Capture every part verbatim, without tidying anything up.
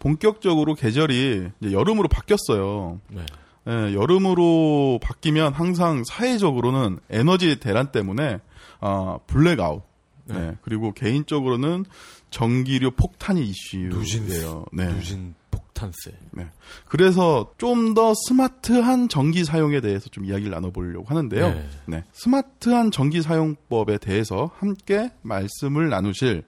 본격적으로 계절이 이제 여름으로 바뀌었어요. 네. 예, 여름으로 바뀌면 항상 사회적으로는 에너지 대란 때문에 아, 블랙아웃. 네. 네. 그리고 개인적으로는 전기료 폭탄이 이슈예요. 네. 누진 폭탄세. 네. 그래서 좀 더 스마트한 전기 사용에 대해서 좀 이야기를 나눠보려고 하는데요. 네. 네. 스마트한 전기 사용법에 대해서 함께 말씀을 나누실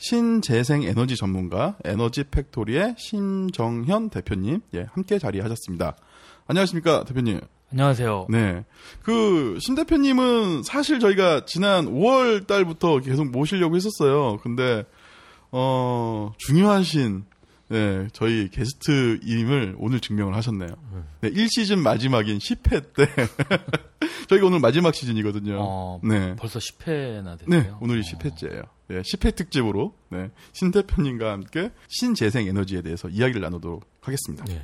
신재생 에너지 전문가 에너지 팩토리의 심정현 대표님, 예, 함께 자리하셨습니다. 안녕하십니까, 대표님. 안녕하세요. 네. 그, 신 대표님은 사실 저희가 지난 오월 달부터 계속 모시려고 했었어요. 근데, 어, 중요하신, 네, 저희 게스트임을 오늘 증명을 하셨네요. 네, 일 시즌 마지막인 십 회 때. 저희가 오늘 마지막 시즌이거든요. 어, 네. 벌써 십 회나 됐네요. 네, 오늘이 어. 십 회째예요. 네, 십 회 특집으로, 네, 신 대표님과 함께 신재생 에너지에 대해서 이야기를 나누도록 하겠습니다. 네.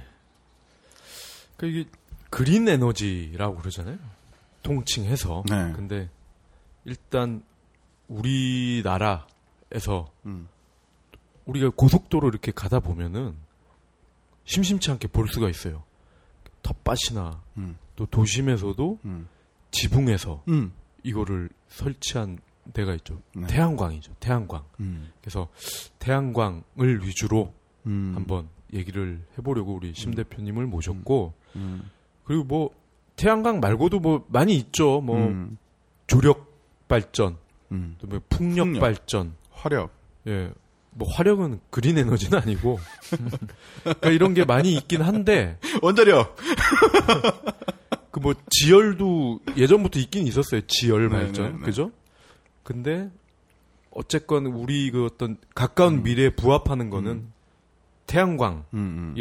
그, 이게, 그린 에너지라고 그러잖아요. 통칭해서. 네. 근데 일단 우리나라에서 음. 우리가 고속도로 이렇게 가다 보면은 심심치 않게 볼 수가 있어요. 텃밭이나 음. 또 도심에서도 음. 지붕에서 음. 이거를 설치한 데가 있죠. 네. 태양광이죠. 태양광. 음. 그래서 태양광을 위주로 음. 한번 얘기를 해보려고 우리 심 대표님을 모셨고 음. 음. 그리고 뭐 태양광 말고도 뭐 많이 있죠. 뭐 음. 조력 발전, 음. 또 뭐 풍력, 풍력 발전, 화력. 예, 뭐 화력은 그린 에너지는 아니고 그러니까 이런 게 많이 있긴 한데 원자력. 그 뭐 지열도 예전부터 있긴 있었어요. 지열 발전, 네네네. 그죠? 근데 어쨌건 우리 그 어떤 가까운 음. 미래에 부합하는 거는 음. 태양광이라는 음,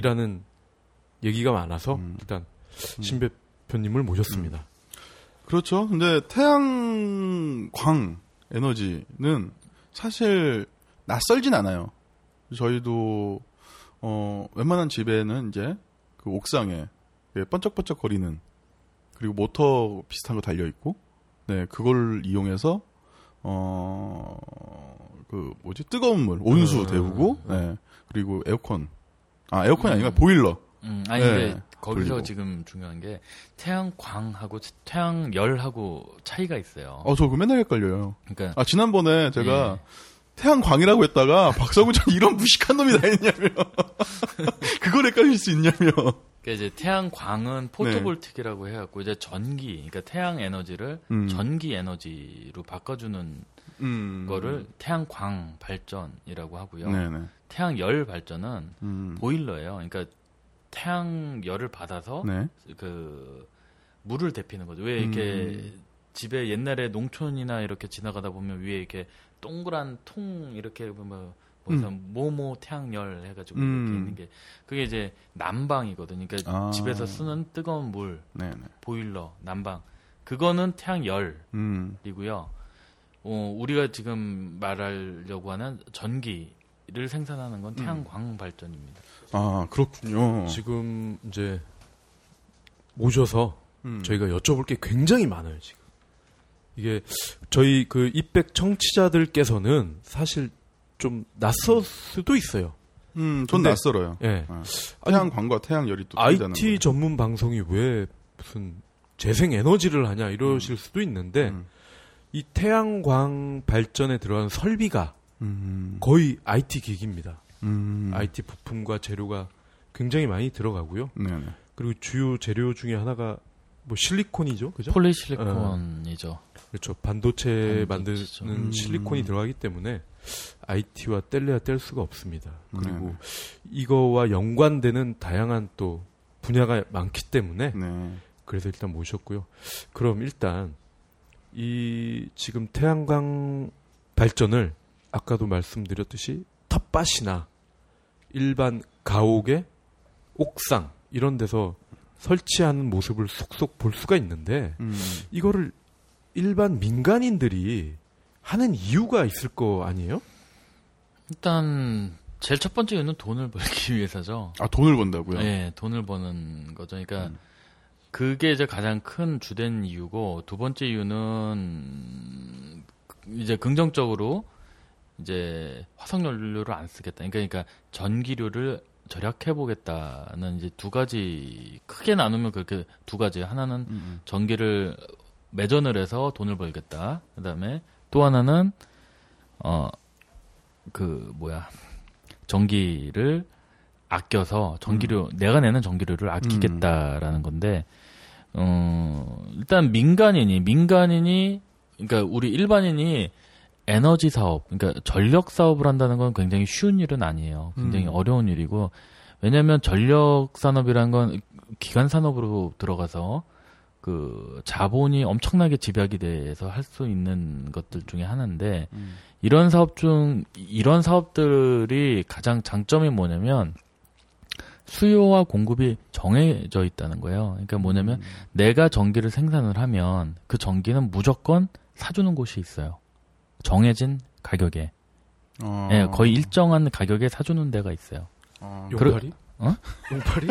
음. 얘기가 많아서 음. 일단 신 대표님을 모셨습니다. 음. 그렇죠. 근데 태양광 에너지는 사실 낯설진 않아요. 저희도 어, 웬만한 집에는 이제 그 옥상에 번쩍번쩍 거리는 그리고 모터 비슷한 거 달려 있고, 네, 그걸 이용해서 어, 그 뭐지 뜨거운 물 온수 데우고, 음, 음, 음. 네, 그리고 에어컨, 아 에어컨이 음. 아니라 보일러. 음, 아니 근데 네, 거기서 돌리고. 지금 중요한 게 태양광하고 태양열하고 차이가 있어요. 어, 저 그거 맨날 헷갈려요. 그러니까 아 지난번에 제가 예. 태양광이라고 했다가 박성우처럼 이런 무식한 놈이 다 있냐며 그걸 헷갈릴 수 있냐며. 그러니까 이제 태양광은 포토볼틱이라고 네. 해갖고 이제 전기, 그러니까 태양 에너지를 음. 전기 에너지로 바꿔주는 음. 거를 태양광 발전이라고 하고요. 네네. 태양열 발전은 음. 보일러예요. 그러니까 태양열을 받아서 네. 그 물을 데피는 거죠. 왜 이렇게 음. 집에 옛날에 농촌이나 이렇게 지나가다 보면 위에 이렇게 동그란 통 이렇게 뭐 음. 모모 태양열 해가지고 음. 이렇게 있는 게 그게 이제 난방이거든요. 그러니까 아. 집에서 쓰는 뜨거운 물, 네네. 보일러, 난방 그거는 태양열이고요. 음. 어, 우리가 지금 말하려고 하는 전기 를 생산하는 건 태양광 발전입니다. 아, 그렇군요. 지금 이제 모셔서 음. 저희가 여쭤볼 게 굉장히 많아요, 지금. 이게 저희 그 입백 청취자들께서는 사실 좀 낯설 수도 있어요. 음, 전 낯설어요. 예. 네. 태양광과 태양열이 또 다르잖아요. 아이티 전문 방송이 왜 무슨 재생 에너지를 하냐 이러실 음. 수도 있는데 음. 이 태양광 발전에 들어간 설비가 음. 거의 아이티 기기입니다. 음. 아이티 부품과 재료가 굉장히 많이 들어가고요. 네네. 그리고 주요 재료 중에 하나가 뭐 실리콘이죠, 그죠? 폴리실리콘이죠. 어. 그렇죠. 반도체, 반도체 만드는 음. 실리콘이 들어가기 때문에 아이티와 뗄래야 뗄 수가 없습니다. 그리고 네네. 이거와 연관되는 다양한 또 분야가 많기 때문에 네. 그래서 일단 모셨고요. 그럼 일단 이 지금 태양광 발전을 아까도 말씀드렸듯이 텃밭이나 일반 가옥의 옥상 이런 데서 설치하는 모습을 속속 볼 수가 있는데 음. 이거를 일반 민간인들이 하는 이유가 있을 거 아니에요? 일단 제일 첫 번째 이유는 돈을 벌기 위해서죠. 아, 돈을 번다고요? 네, 돈을 버는 거죠. 그러니까 음. 그게 이제 가장 큰 주된 이유고, 두 번째 이유는 이제 긍정적으로 이제 화석연료를 안 쓰겠다. 그러니까, 그러니까 전기료를 절약해보겠다는 이제 두 가지, 크게 나누면 그렇게 두 가지. 하나는 음음. 전기를 매전을 해서 돈을 벌겠다. 그 다음에 또 하나는, 어, 그, 뭐야. 전기를 아껴서 전기료, 음. 내가 내는 전기료를 아끼겠다라는 건데, 어, 일단 민간인이, 민간인이, 그러니까 우리 일반인이 에너지 사업, 그러니까 전력 사업을 한다는 건 굉장히 쉬운 일은 아니에요. 굉장히 음. 어려운 일이고, 왜냐하면 전력 산업이란 건 기관 산업으로 들어가서 그 자본이 엄청나게 집약이 돼서 할 수 있는 것들 중에 하나인데, 음. 이런 사업 중 이런 사업들이 가장 장점이 뭐냐면 수요와 공급이 정해져 있다는 거예요. 그러니까 뭐냐면 음. 내가 전기를 생산을 하면 그 전기는 무조건 사주는 곳이 있어요. 정해진 가격에. 어... 네, 거의 일정한 가격에 사주는 데가 있어요. 어... 용팔이? 어? 용팔이?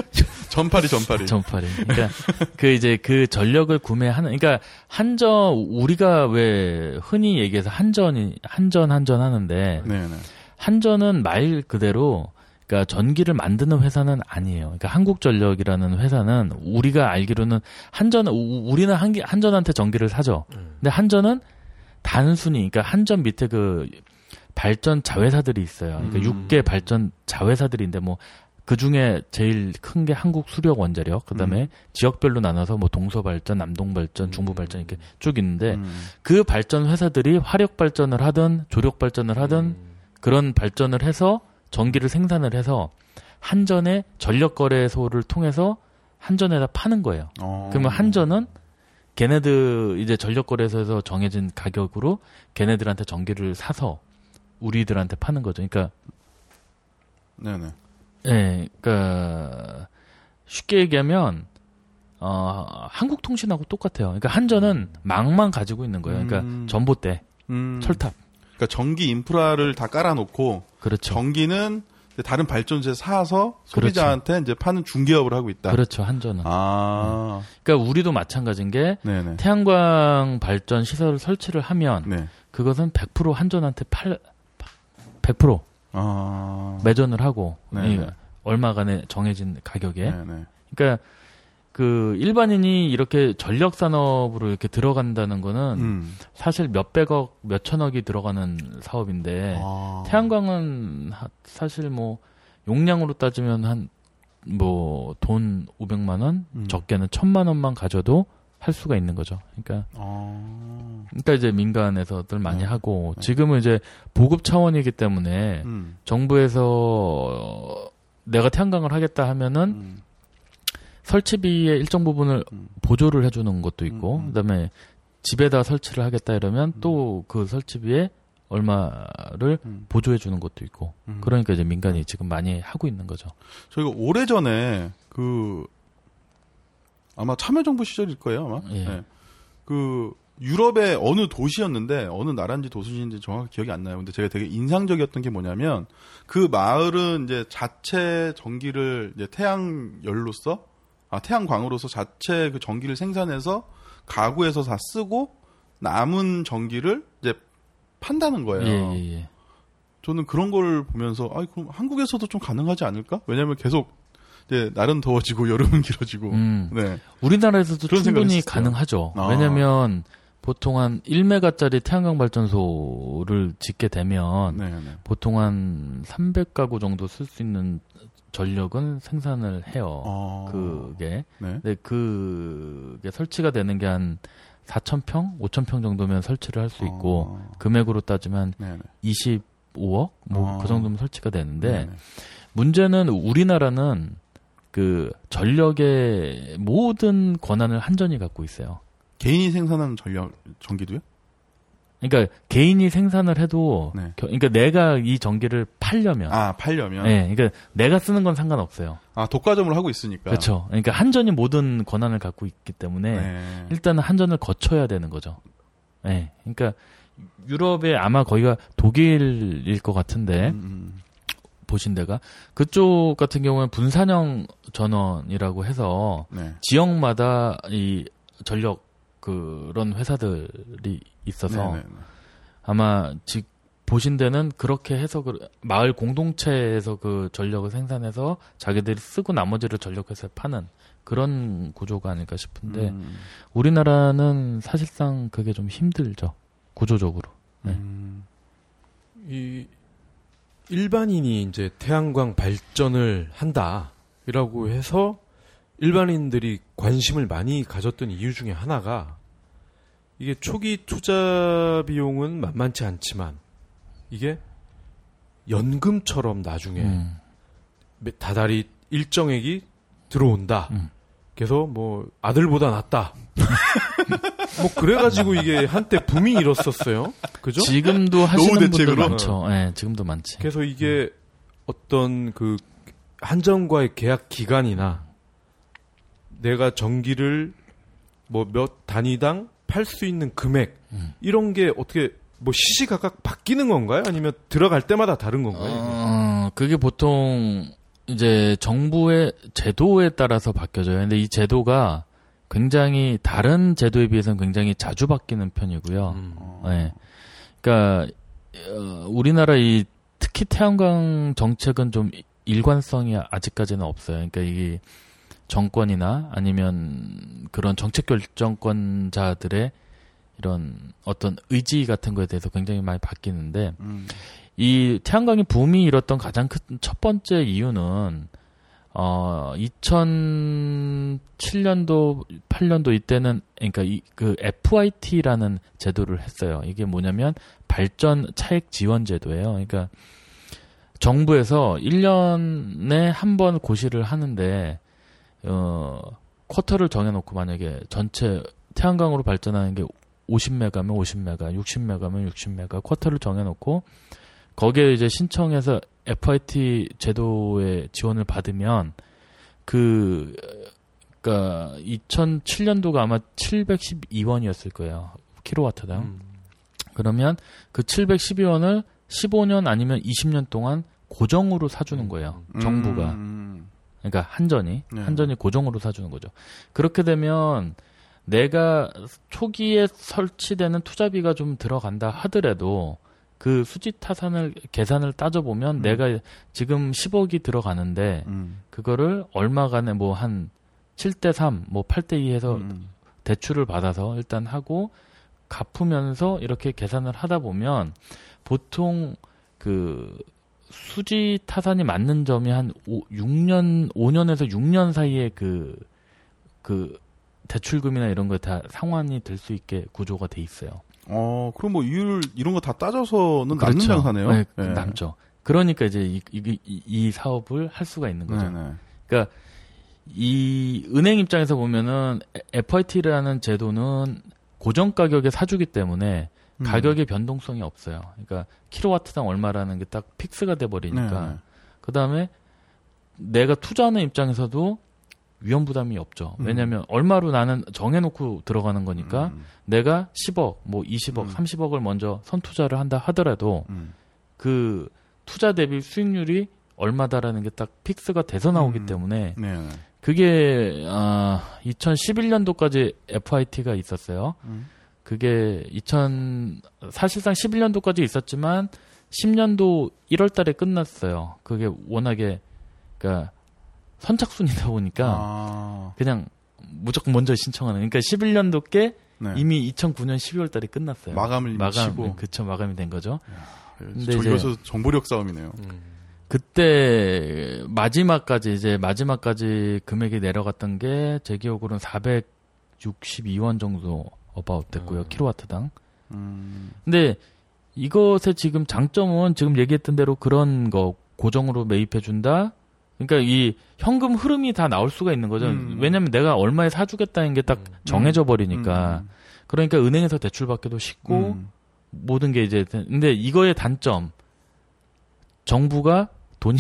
전팔이, 전팔이. 전팔이. 그러니까 그 이제 그 전력을 구매하는, 그러니까 한전, 우리가 왜 흔히 얘기해서 한전이, 한전, 한전 하는데, 네네. 한전은 말 그대로 그러니까 전기를 만드는 회사는 아니에요. 그러니까 한국전력이라는 회사는 우리가 알기로는 한전, 우리는 한, 한전한테 전기를 사죠. 근데 한전은 단순히, 그러니까 한전 밑에 그 발전 자회사들이 있어요. 그러니까 음. 육 개 발전 자회사들인데, 뭐, 그 중에 제일 큰 게 한국 수력 원자력, 그 다음에 음. 지역별로 나눠서 뭐 동서발전, 남동발전, 중부발전 이렇게 쭉 있는데, 음. 그 발전 회사들이 화력발전을 하든 조력발전을 하든 음. 그런 발전을 해서 전기를 생산을 해서 한전의 전력거래소를 통해서 한전에다 파는 거예요. 어. 그러면 한전은 걔네들 이제 전력거래소에서 정해진 가격으로 걔네들한테 전기를 사서 우리들한테 파는 거죠. 그러니까 네네. 네, 그러니까 쉽게 얘기하면 어, 한국통신하고 똑같아요. 그러니까 한전은 망만 가지고 있는 거예요. 그러니까 음. 전봇대, 음. 철탑. 그러니까 전기 인프라를 다 깔아놓고 그렇죠. 전기는 다른 발전소에 사서 소비자한테 그렇죠. 이제 파는 중개업을 하고 있다. 그렇죠. 한전은. 아. 네. 그러니까 우리도 마찬가지인 게 네네. 태양광 발전 시설을 설치를 하면 네. 그것은 백 퍼센트 한전한테 팔 백 퍼센트 아. 매전을 하고 네. 얼마간의 정해진 가격에. 네네. 그러니까 그 일반인이 이렇게 전력 산업으로 이렇게 들어간다는 거는 음. 사실 몇 백억, 몇 천억이 들어가는 사업인데 아. 태양광은 하, 사실 뭐 용량으로 따지면 한 뭐 돈 오백만 원, 음. 적게는 천만 원만 가져도 할 수가 있는 거죠. 그러니까 아. 그러니까 이제 민간에서들 많이 네. 하고 지금은 이제 보급 차원이기 때문에 음. 정부에서 내가 태양광을 하겠다 하면은. 음. 설치비의 일정 부분을 음. 보조를 해주는 것도 있고, 음. 그 다음에 집에다 설치를 하겠다 이러면 음. 또 그 설치비에 얼마를 음. 보조해주는 것도 있고, 음. 그러니까 이제 민간이 지금 많이 하고 있는 거죠. 저희가 오래전에 그, 아마 참여정부 시절일 거예요, 아마. 예. 네. 그, 유럽의 어느 도시였는데, 어느 나라인지 도시인지 정확히 기억이 안 나요. 근데 제가 되게 인상적이었던 게 뭐냐면, 그 마을은 이제 자체 전기를 이제 태양열로써 아, 태양광으로서 자체 그 전기를 생산해서 가구에서 다 쓰고 남은 전기를 이제 판다는 거예요. 예, 예, 예. 저는 그런 걸 보면서 아, 그럼 한국에서도 좀 가능하지 않을까? 왜냐하면 계속 이제 날은 더워지고 여름은 길어지고. 음, 네. 우리나라에서도 충분히 가능하죠. 아. 왜냐하면 보통 한 일 메가짜리 태양광 발전소를 짓게 되면 네, 네. 보통 한 삼백 가구 정도 쓸 수 있는. 전력은 생산을 해요. 아, 그게. 네. 근데 그게 설치가 되는 게 한 사천 평, 오천 평 정도면 설치를 할 수 있고 아, 금액으로 따지면 네네. 이십오억 뭐 그 아, 정도면 설치가 되는데 네네. 문제는 우리나라는 그 전력의 모든 권한을 한전이 갖고 있어요. 개인이 생산하는 전력 전기도요? 그러니까 개인이 생산을 해도 네. 그러니까 내가 이 전기를 팔려면 아 팔려면 네, 그러니까 내가 쓰는 건 상관없어요. 아 독과점을 하고 있으니까 그렇죠. 그러니까 한전이 모든 권한을 갖고 있기 때문에 네. 일단은 한전을 거쳐야 되는 거죠. 네, 그러니까 유럽의 아마 거기가 독일일 것 같은데 음, 음. 보신 데가 그쪽 같은 경우는 분산형 전원이라고 해서 네. 지역마다 이 전력 그런 회사들이 있어서 네네네. 아마 직 보신 데는 그렇게 해서 그 마을 공동체에서 그 전력을 생산해서 자기들이 쓰고 나머지를 전력회사에 파는 그런 구조가 아닐까 싶은데 음. 우리나라는 사실상 그게 좀 힘들죠. 구조적으로. 네. 음. 이 일반인이 이제 태양광 발전을 한다라고 해서 일반인들이 관심을 많이 가졌던 이유 중에 하나가 이게 초기 투자 비용은 만만치 않지만 이게 연금처럼 나중에 음. 다달이 일정액이 들어온다. 음. 그래서 뭐 아들보다 낫다. 뭐 그래가지고 이게 한때 붐이 일었었어요. 그죠? 지금도 하시는 분들 많죠. 네, 지금도 많지. 그래서 이게 음. 어떤 그 한전과의 계약 기간이나 내가 전기를 뭐 몇 단위당 팔 수 있는 금액 음. 이런 게 어떻게 뭐 시시각각 바뀌는 건가요? 아니면 들어갈 때마다 다른 건가요? 어, 그게 보통 이제 정부의 제도에 따라서 바뀌어져요. 근데 이 제도가 굉장히 다른 제도에 비해서는 굉장히 자주 바뀌는 편이고요. 음. 네. 그러니까 우리나라 이 특히 태양광 정책은 좀 일관성이 아직까지는 없어요. 그러니까 이게 정권이나 아니면 그런 정책 결정권자들의 이런 어떤 의지 같은 거에 대해서 굉장히 많이 바뀌는데 음. 이 태양광이 붐이 일었던 가장 큰 첫 번째 이유는 어 이천칠 년도 팔 년도 이때는 그러니까 이, 그 에프와이티라는 제도를 했어요. 이게 뭐냐면 발전 차액 지원 제도예요. 그러니까 정부에서 일 년에 한 번 고시를 하는데 어 쿼터를 정해놓고 만약에 전체 태양광으로 발전하는 게 오십 메가면 오십 메가, 육십 메가면 육십 메가 쿼터를 정해놓고 거기에 이제 신청해서 에프와이티 제도의 지원을 받으면 그 그러니까 이천칠 년도가 아마 칠백십이 원이었을 거예요. 킬로와트당. 음. 그러면 그 칠백십이 원을 십오 년 아니면 이십 년 동안 고정으로 사주는 거예요. 음. 정부가. 그러니까 한전이. 네. 한전이 고정으로 사주는 거죠. 그렇게 되면 내가 초기에 설치되는 투자비가 좀 들어간다 하더라도 그 수지 타산을 계산을 따져보면 음. 내가 지금 십억이 들어가는데 음. 그거를 얼마간에 뭐 한 칠 대 삼, 뭐 팔 대 이 해서 음. 대출을 받아서 일단 하고 갚으면서 이렇게 계산을 하다 보면 보통 그 수지 타산이 맞는 점이 한 오, 육 년, 오 년에서 육 년 사이에 그, 그, 대출금이나 이런 거 다 상환이 될 수 있게 구조가 돼 있어요. 어, 그럼 뭐 이율 이런 거 다 따져서는 그렇죠. 남는 장사네요. 네, 네. 남죠. 그러니까 이제 이, 이, 이 사업을 할 수가 있는 거죠. 네네. 그러니까 이 은행 입장에서 보면은 에프와이티라는 제도는 고정 가격에 사주기 때문에 음. 가격의 변동성이 없어요. 그러니까 킬로와트당 얼마라는 게 딱 픽스가 돼 버리니까 그 다음에 내가 투자하는 입장에서도 위험 부담이 없죠. 왜냐하면 음. 얼마로 나는 정해놓고 들어가는 거니까 음. 내가 십억, 뭐 이십억, 음. 삼십억을 먼저 선투자를 한다 하더라도 음. 그 투자 대비 수익률이 얼마다라는 게 딱 픽스가 돼서 나오기 음. 때문에 네. 그게 아, 이천십일 년도까지 에프와이티가 있었어요. 음. 그게 이천 사실상 십일 년도까지 있었지만 십 년도 일 월 달에 끝났어요. 그게 워낙에 그러니까 선착순이다 보니까 아. 그냥 무조건 먼저 신청하는. 그러니까 십일 년도께 네. 이미 이천구 년 십이 월 달에 끝났어요. 마감을 마감, 치고. 그쵸, 마감이 된 거죠. 저기서 정보력 싸움이네요. 음. 그때 마지막까지 이제 마지막까지 금액이 내려갔던 게 제 기억으로는 사백육십이 원 정도 어바웃 됐고요. 음. 킬로와트당. 음. 근데 이것의 지금 장점은 지금 얘기했던 대로 그런 거 고정으로 매입해 준다. 그러니까 이 현금 흐름이 다 나올 수가 있는 거죠. 음. 왜냐하면 내가 얼마에 사주겠다는 게 딱 정해져 버리니까. 음. 그러니까 은행에서 대출받기도 쉽고 음. 모든 게 이제. 근데 이거의 단점, 정부가 돈이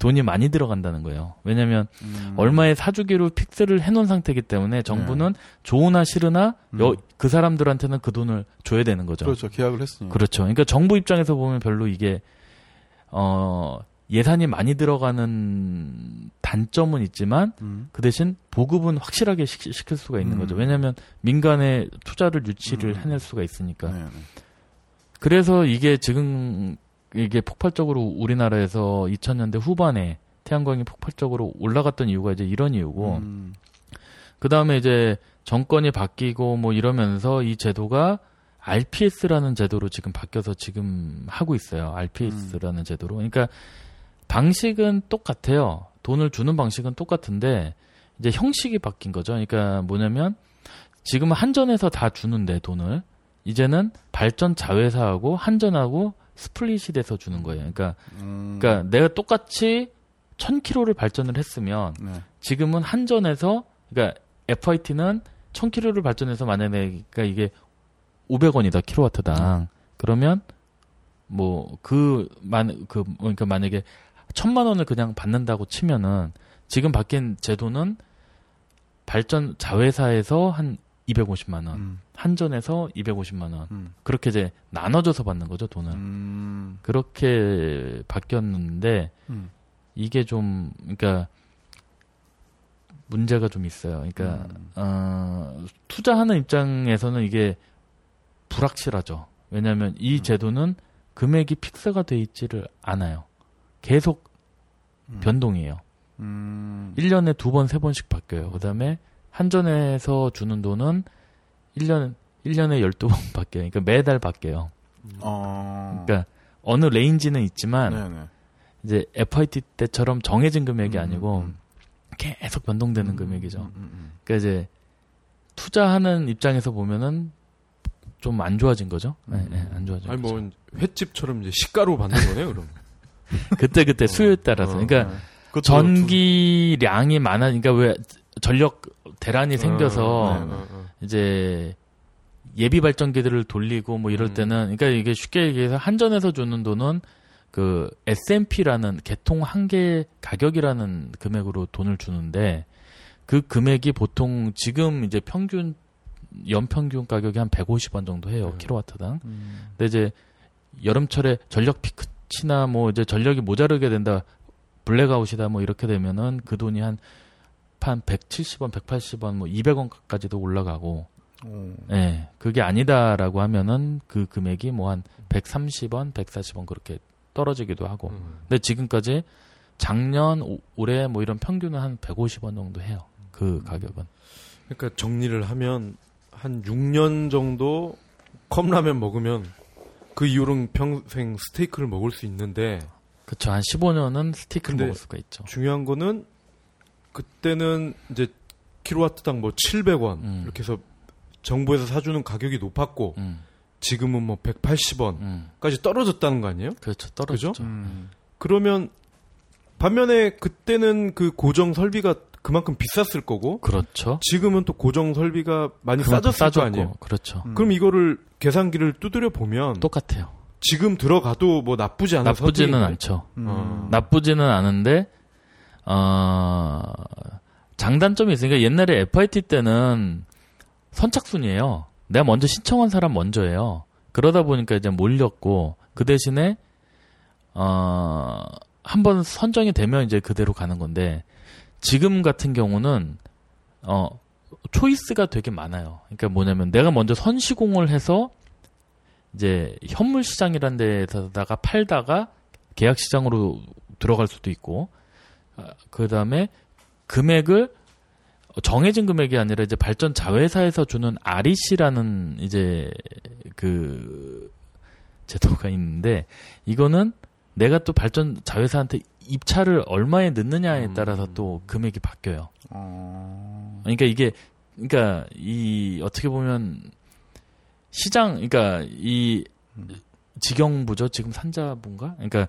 돈이 많이 들어간다는 거예요. 왜냐하면 음. 얼마에 사주기로 픽스를 해놓은 상태이기 때문에 정부는 네. 좋으나 싫으나 음. 여, 그 사람들한테는 그 돈을 줘야 되는 거죠. 그렇죠. 계약을 했으니까. 그렇죠. 그러니까 정부 입장에서 보면 별로 이게 어. 예산이 많이 들어가는 단점은 있지만 음. 그 대신 보급은 확실하게 시, 시킬 수가 있는 음. 거죠. 왜냐하면 민간의 투자를 유치를 음. 해낼 수가 있으니까. 네, 네. 그래서 이게 지금 이게 폭발적으로 우리나라에서 이천 년대 후반에 태양광이 폭발적으로 올라갔던 이유가 이제 이런 이유고, 음. 그 다음에 이제 정권이 바뀌고 뭐 이러면서 이 제도가 알피에스라는 제도로 지금 바뀌어서 지금 하고 있어요. 알피에스라는 음. 제도로. 그러니까 방식은 똑같아요. 돈을 주는 방식은 똑같은데 이제 형식이 바뀐 거죠. 그러니까 뭐냐면 지금은 한전에서 다 주는데 돈을 이제는 발전 자회사하고 한전하고 스플릿이 돼서 주는 거예요. 그러니까, 음. 그러니까 내가 똑같이 천 킬로를 발전을 했으면 네. 지금은 한전에서 그러니까 에프아이티는 천 킬로를 발전해서 만약에 그러니까 이게 오백 원이다 킬로와트당. 음. 그러면 뭐 그 만 그 그러니까 만약에 천만 원을 그냥 받는다고 치면은 지금 바뀐 제도는 발전 자회사에서 한 이백오십만 원, 음. 한전에서 이백오십만 원 음. 그렇게 이제 나눠줘서 받는 거죠 돈을. 음. 그렇게 바뀌었는데 음. 이게 좀 그러니까 문제가 좀 있어요. 그러니까 음. 어, 투자하는 입장에서는 이게 불확실하죠. 왜냐하면 이 음. 제도는 금액이 픽스가 돼 있지를 않아요. 계속 음. 변동이에요. 음. 일 년에 두 번, 세 번씩 바뀌어요. 그 다음에 한전에서 주는 돈은 일 년, 일 년에 열두 번 바뀌어요. 그러니까 매달 바뀌어요. 어. 그러니까 어느 레인지는 있지만 네네. 이제 에프아이티 때처럼 정해진 금액이 음. 아니고 음. 계속 변동되는 음. 금액이죠. 음. 음. 그러니까 이제 투자하는 입장에서 보면은 좀 안 좋아진 거죠. 음. 네, 네, 안 좋아진 아니, 거죠. 뭐 횟집처럼 이제 시가로 받는 거네요, 그럼. 그때 그때 어, 수요에 따라서. 어, 그러니까 어, 전기량이 많아니까 왜 전력 대란이 생겨서 어, 네, 어, 어. 이제 예비 발전기들을 돌리고 뭐 이럴 음. 때는 그러니까 이게 쉽게 얘기해서 한전에서 주는 돈은 그 에스앤피라는 개통 한 개 가격이라는 금액으로 돈을 주는데 그 금액이 보통 지금 이제 평균 연평균 가격이 한 백오십 원 정도 해요. 네. 킬로와트당. 음. 근데 이제 여름철에 전력 피크치나 뭐 이제 전력이 모자르게 된다. 블랙아웃이다 뭐 이렇게 되면은 그 돈이 한 한 백칠십 원, 백팔십 원 뭐 이백 원까지도 올라가고. 예. 네, 그게 아니다라고 하면은 그 금액이 뭐 한 백삼십 원, 백사십 원 그렇게 떨어지기도 하고. 음. 근데 지금까지 작년 오, 올해 뭐 이런 평균은 한 백오십 원 정도 해요. 그 음. 가격은. 그러니까 정리를 하면 한 육 년 정도 컵라면 먹으면 그 이후로는 평생 스테이크를 먹을 수 있는데 그렇죠. 한 십오 년은 스테이크를 먹을 수가 있죠. 중요한 거는 그때는 이제 킬로와트당 뭐 칠백 원 음. 이렇게 해서 정부에서 사주는 가격이 높았고 음. 지금은 뭐 백팔십 원까지 음. 떨어졌다는 거 아니에요? 그렇죠. 떨어졌죠. 음. 그러면 반면에 그때는 그 고정 설비가 그만큼 비쌌을 거고, 그렇죠. 지금은 또 고정 설비가 많이 싸졌을 싸졌고, 거 아니에요? 그렇죠. 음. 그럼 이거를 계산기를 두드려 보면 똑같아요. 지금 들어가도 뭐 나쁘지 않아서 나쁘지는 서비스. 않죠. 음. 음. 나쁘지는 않은데 어, 장단점이 있으니까 옛날에 에프아이티 때는 선착순이에요. 내가 먼저 신청한 사람 먼저예요. 그러다 보니까 이제 몰렸고 그 대신에 어, 한번 선정이 되면 이제 그대로 가는 건데. 지금 같은 경우는 어 초이스가 되게 많아요. 그러니까 뭐냐면 내가 먼저 선시공을 해서 이제 현물 시장이란 데다가 팔다가 계약 시장으로 들어갈 수도 있고 그다음에 금액을 정해진 금액이 아니라 이제 발전 자회사에서 주는 아르이씨라는 이제 그 제도가 있는데 이거는 내가 또 발전 자회사한테 입찰을 얼마에 넣느냐에 따라서 음. 또 금액이 바뀌어요. 음. 그러니까 이게, 그러니까 이 어떻게 보면 시장, 그러니까 이 직영부죠. 지금 산자부인가? 그러니까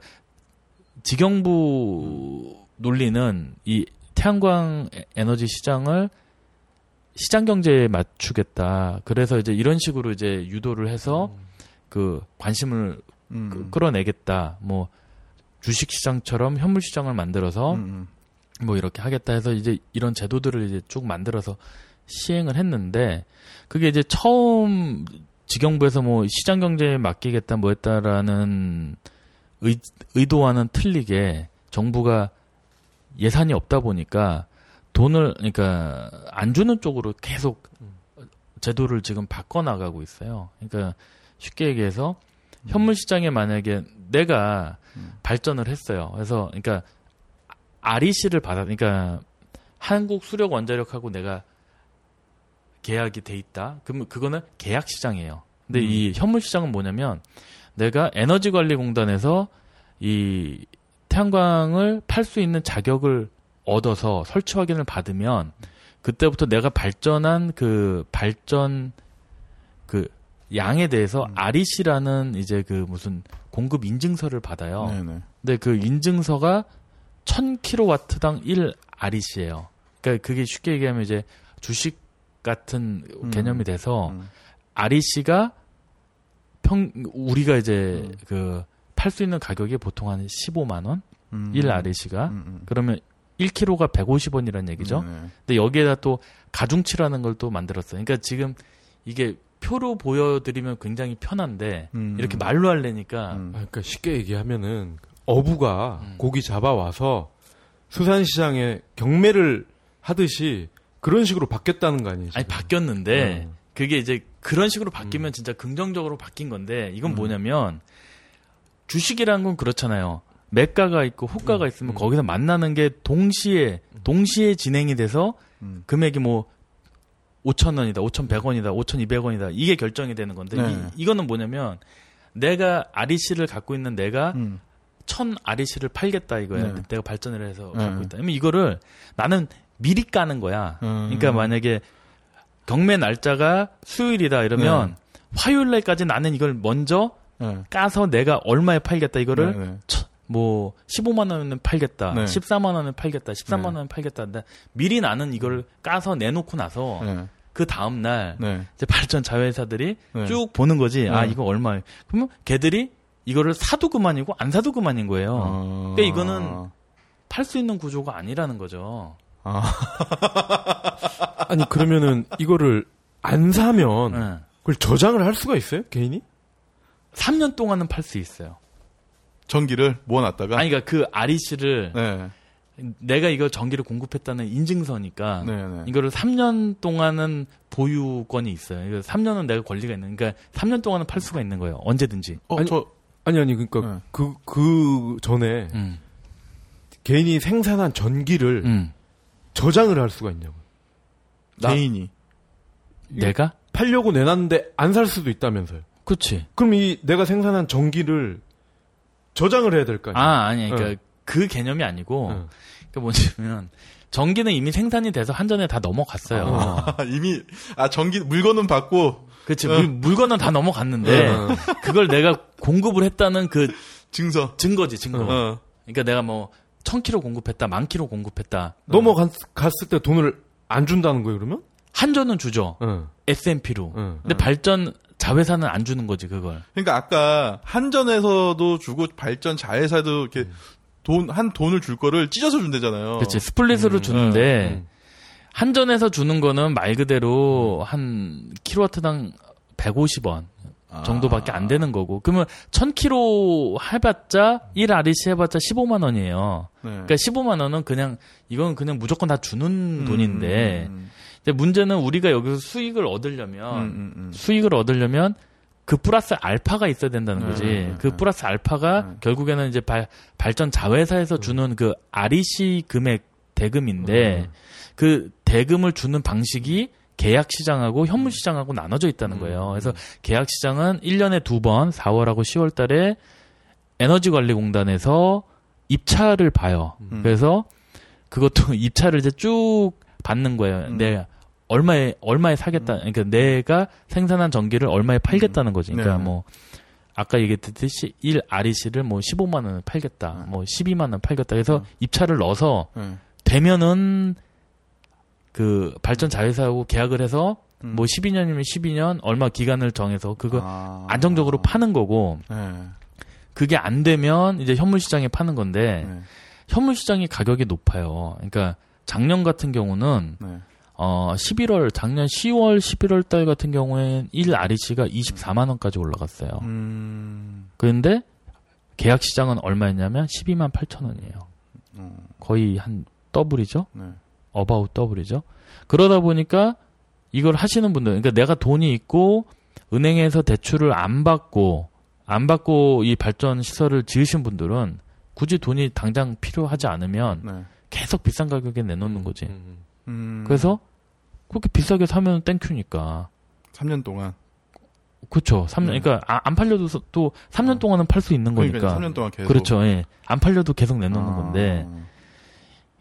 직영부 논리는 이 태양광 에너지 시장을 시장 경제에 맞추겠다. 그래서 이제 이런 식으로 이제 유도를 해서 음. 그 관심을 음. 그, 끌어내겠다. 뭐 주식시장처럼 현물시장을 만들어서 음, 음. 뭐 이렇게 하겠다 해서 이제 이런 제도들을 이제 쭉 만들어서 시행을 했는데 그게 이제 처음 지경부에서 뭐 시장 경제에 맡기겠다 뭐 했다라는 의, 의도와는 틀리게 정부가 예산이 없다 보니까 돈을 그러니까 안 주는 쪽으로 계속 제도를 지금 바꿔 나가고 있어요. 그러니까 쉽게 얘기해서 현물 시장에 만약에 내가 음. 발전을 했어요. 그래서 그러니까 아리씨를 받아, 그러니까 한국 수력 원자력하고 내가 계약이 돼 있다. 그럼 그거는 계약 시장이에요. 근데 음. 이 현물 시장은 뭐냐면 내가 에너지관리공단에서 이 태양광을 팔 수 있는 자격을 얻어서 설치 확인을 받으면 그때부터 내가 발전한 그 발전 그 양에 대해서 음. 아리씨라는 이제 그 무슨 공급 인증서를 받아요. 네네. 근데 그 인증서가 천 킬로와트당 일 아리씨예요. 그러니까 그게 쉽게 얘기하면 이제 주식 같은 음. 개념이 돼서 음. 아리씨가 평 우리가 이제 음. 그 팔 수 있는 가격이 보통 한 십오만 원? 음. 일 아리씨가. 음. 음. 그러면 일 킬로가 백오십 원이라는 얘기죠. 음. 근데 여기에다 또 가중치라는 걸 또 만들었어요. 그러니까 지금 이게 표로 보여드리면 굉장히 편한데 음. 이렇게 말로 하려니까 음. 그러니까 쉽게 얘기하면은 어부가 음. 고기 잡아와서 수산시장에 경매를 하듯이 그런 식으로 바뀌었다는 거 아니에요? 지금? 아니 바뀌었는데 음. 그게 이제 그런 식으로 바뀌면 음. 진짜 긍정적으로 바뀐 건데 이건 음. 뭐냐면 주식이라는 건 그렇잖아요. 매가가 있고 호가가 음. 있으면 음. 거기서 만나는 게 동시에 동시에 진행이 돼서 음. 금액이 뭐 오천 원이다, 오천백 원이다, 오천이백 원이다 이게 결정이 되는 건데 네. 이, 이거는 뭐냐면 내가 아리씨를 갖고 있는 내가 음. 천 아리씨를 팔겠다 이거야. 네. 내가 발전을 해서 네. 갖고 있다. 그러면 이거를 나는 미리 까는 거야. 음. 그러니까 만약에 경매 날짜가 수요일이다 이러면 네. 화요일 날까지 나는 이걸 먼저 네. 까서 내가 얼마에 팔겠다 이거를 네. 네. 처, 뭐 십오만 원은 팔겠다, 네. 십사만 원은 팔겠다, 십삼만 원은 네. 팔겠다. 근데 미리 나는 이걸 까서 내놓고 나서 네. 그 다음 날 네. 이제 발전 자회사들이 네. 쭉 보는 거지. 네. 아 이거 얼마? 그러면 걔들이 이거를 사도 그만이고 안 사도 그만인 거예요. 아... 근데 이거는 팔 수 있는 구조가 아니라는 거죠. 아... 아니 그러면은 이거를 안 사면 네. 그걸 저장을 할 수가 있어요? 개인이? 삼 년 동안은 팔 수 있어요. 전기를 모아놨다가? 아니, 그러니까 그 아리씨를 네. 내가 이거 전기를 공급했다는 인증서니까 네, 네. 이거를 삼 년 동안은 보유권이 있어요. 삼 년은 내가 권리가 있는. 그러니까 삼 년 동안은 팔 수가 있는 거예요. 언제든지. 어, 아니, 저 아니 아니 그러니까 그그 네. 그 전에 음. 개인이 생산한 전기를 음. 저장을 할 수가 있냐고. 나, 개인이 내가 팔려고 내놨는데 안 살 수도 있다면서요. 그렇지. 그럼 이 내가 생산한 전기를 저장을 해야 될 거 아니야? 아, 아니, 그러니까 응. 그 개념이 아니고, 응. 그러니까 뭐냐면 전기는 이미 생산이 돼서 한전에 다 넘어갔어요. 아, 이미 아 전기 물건은 받고, 그렇지 응. 물건은 다 넘어갔는데 응. 그걸 내가 공급을 했다는 그 증서, 증거지 증거. 응. 그러니까 내가 뭐 천 킬로 공급했다, 만 킬로 공급했다. 넘어갔을 때 돈을 안 준다는 거예요, 그러면? 한전은 주죠. 응. 에스 앤 피로. 응. 근데 응. 발전 자회사는 안 주는 거지 그걸. 그러니까 아까 한전에서도 주고 발전 자회사도 이렇게 음. 돈 한 돈을 줄 거를 찢어서 준대잖아요. 그렇지. 스플릿으로 음, 주는데 음. 한전에서 주는 거는 말 그대로 한 킬로와트당 백오십 원 아. 정도밖에 안 되는 거고. 그러면 천 킬로와트 해봤자 일 아리씨 해봤자 십오만 원이에요. 네. 그러니까 십오만 원은 그냥 이건 그냥 무조건 다 주는 음, 돈인데. 음. 문제는 우리가 여기서 수익을 얻으려면 음, 음, 음. 수익을 얻으려면 그 플러스 알파가 있어야 된다는 거지. 음, 음, 음, 그 플러스 알파가 음. 결국에는 이제 발, 발전 자회사에서 주는 그 아리씨 금액 대금인데 음. 그 대금을 주는 방식이 계약 시장하고 현물 시장하고 나눠져 있다는 거예요. 그래서 계약 시장은 일 년에 두 번, 사월하고 시월 달에 에너지관리공단에서 입찰을 봐요. 음. 그래서 그것도 입찰을 이제 쭉 받는 거예요. 음. 내 얼마에 얼마에 사겠다. 그러니까 내가 생산한 전기를 얼마에 팔겠다는 거지. 그러니까 네. 뭐 아까 얘기했듯이 일 아리씨를 뭐 십오만 원에 팔겠다. 네. 뭐 십이만 원에 팔겠다. 그래서 네. 입찰을 넣어서 네. 되면은 그 발전 자회사하고 계약을 해서 음. 뭐 십이 년이면 십이 년 얼마 기간을 정해서 그거 아. 안정적으로 파는 거고. 네. 그게 안 되면 이제 현물 시장에 파는 건데 네. 현물 시장이 가격이 높아요. 그러니까 작년 같은 경우는 네. 어, 십일월 작년 시월, 십일월 달 같은 경우엔 일 아리씨가 이십사만 원까지 올라갔어요. 음... 그런데 계약 시장은 얼마였냐면 십이만 팔천 원이에요. 음... 거의 한 더블이죠. 네. 어바웃 더블이죠. 그러다 보니까 이걸 하시는 분들, 그러니까 내가 돈이 있고 은행에서 대출을 안 받고 안 받고 이 발전 시설을 지으신 분들은 굳이 돈이 당장 필요하지 않으면 네. 계속 비싼 가격에 내놓는 거지. 음, 음, 음. 그래서 그렇게 비싸게 사면 땡큐니까. 삼 년 동안. 그렇죠. 삼 년. 음. 그러니까 아, 안 팔려도 또 삼 년 어. 동안은 팔 수 있는 거니까. 그러니까 삼 년 동안 계속. 그렇죠. 예. 안 팔려도 계속 내놓는 아. 건데.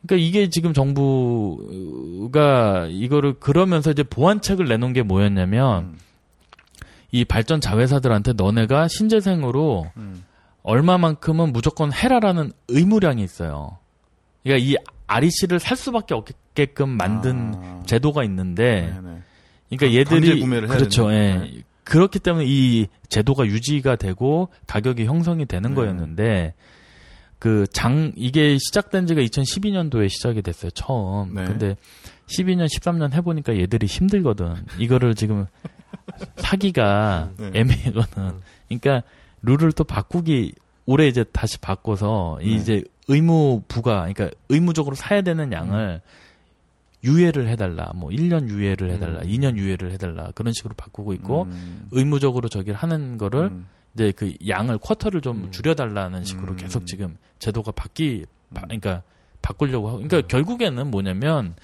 그러니까 이게 지금 정부가 이거를 그러면서 이제 보완책을 내놓은 게 뭐였냐면 음. 이 발전 자회사들한테 너네가 신재생으로 음. 얼마만큼은 무조건 해라라는 의무량이 있어요. 그러니까 이 아리씨를 살 수밖에 없게끔 만든 아. 제도가 있는데, 네네. 그러니까 얘들이 그렇죠. 예. 네. 그렇기 때문에 이 제도가 유지가 되고 가격이 형성이 되는 네. 거였는데. 그 장 이게 시작된 지가 이천십이 년도에 시작이 됐어요 처음. 네. 근데 십이 년, 십삼 년 해보니까 얘들이 힘들거든. 이거를 지금 사기가 네. 애매하거든. 그러니까 룰을 또 바꾸기 올해 이제 다시 바꿔서 네. 이제 의무 부과, 그러니까 의무적으로 사야 되는 양을 유예를 해달라. 뭐 일 년 유예를 해달라, 음. 이 년 유예를 해달라 그런 식으로 바꾸고 있고 음. 의무적으로 저기를 하는 거를. 음. 이제 그 양을 쿼터를 좀 음. 줄여달라는 식으로 음. 계속 지금 제도가 바뀌, 바, 그러니까 바꾸려고 하고, 그러니까 음. 결국에는 뭐냐면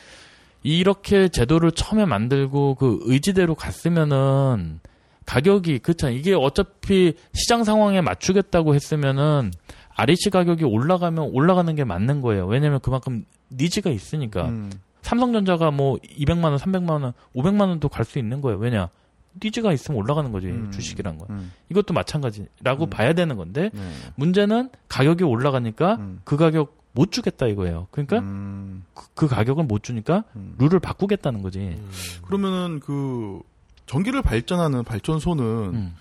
이렇게 제도를 처음에 만들고 그 의지대로 갔으면은 가격이 그렇죠. 이게 어차피 시장 상황에 맞추겠다고 했으면은 아르씨 가격이 올라가면 올라가는 게 맞는 거예요. 왜냐면 그만큼 니즈가 있으니까 음. 삼성전자가 뭐 이백만 원, 삼백만 원, 오백만 원도 갈 수 있는 거예요. 왜냐? 니즈가 있으면 올라가는 거죠. 음, 주식이란 건. 음. 이것도 마찬가지라고 음. 봐야 되는 건데 네. 문제는 가격이 올라가니까 음. 그 가격 못 주겠다 이거예요. 그러니까 음. 그, 그 가격을 못 주니까 음. 룰을 바꾸겠다는 거지. 음. 그러면은 그 전기를 발전하는 발전소는 음.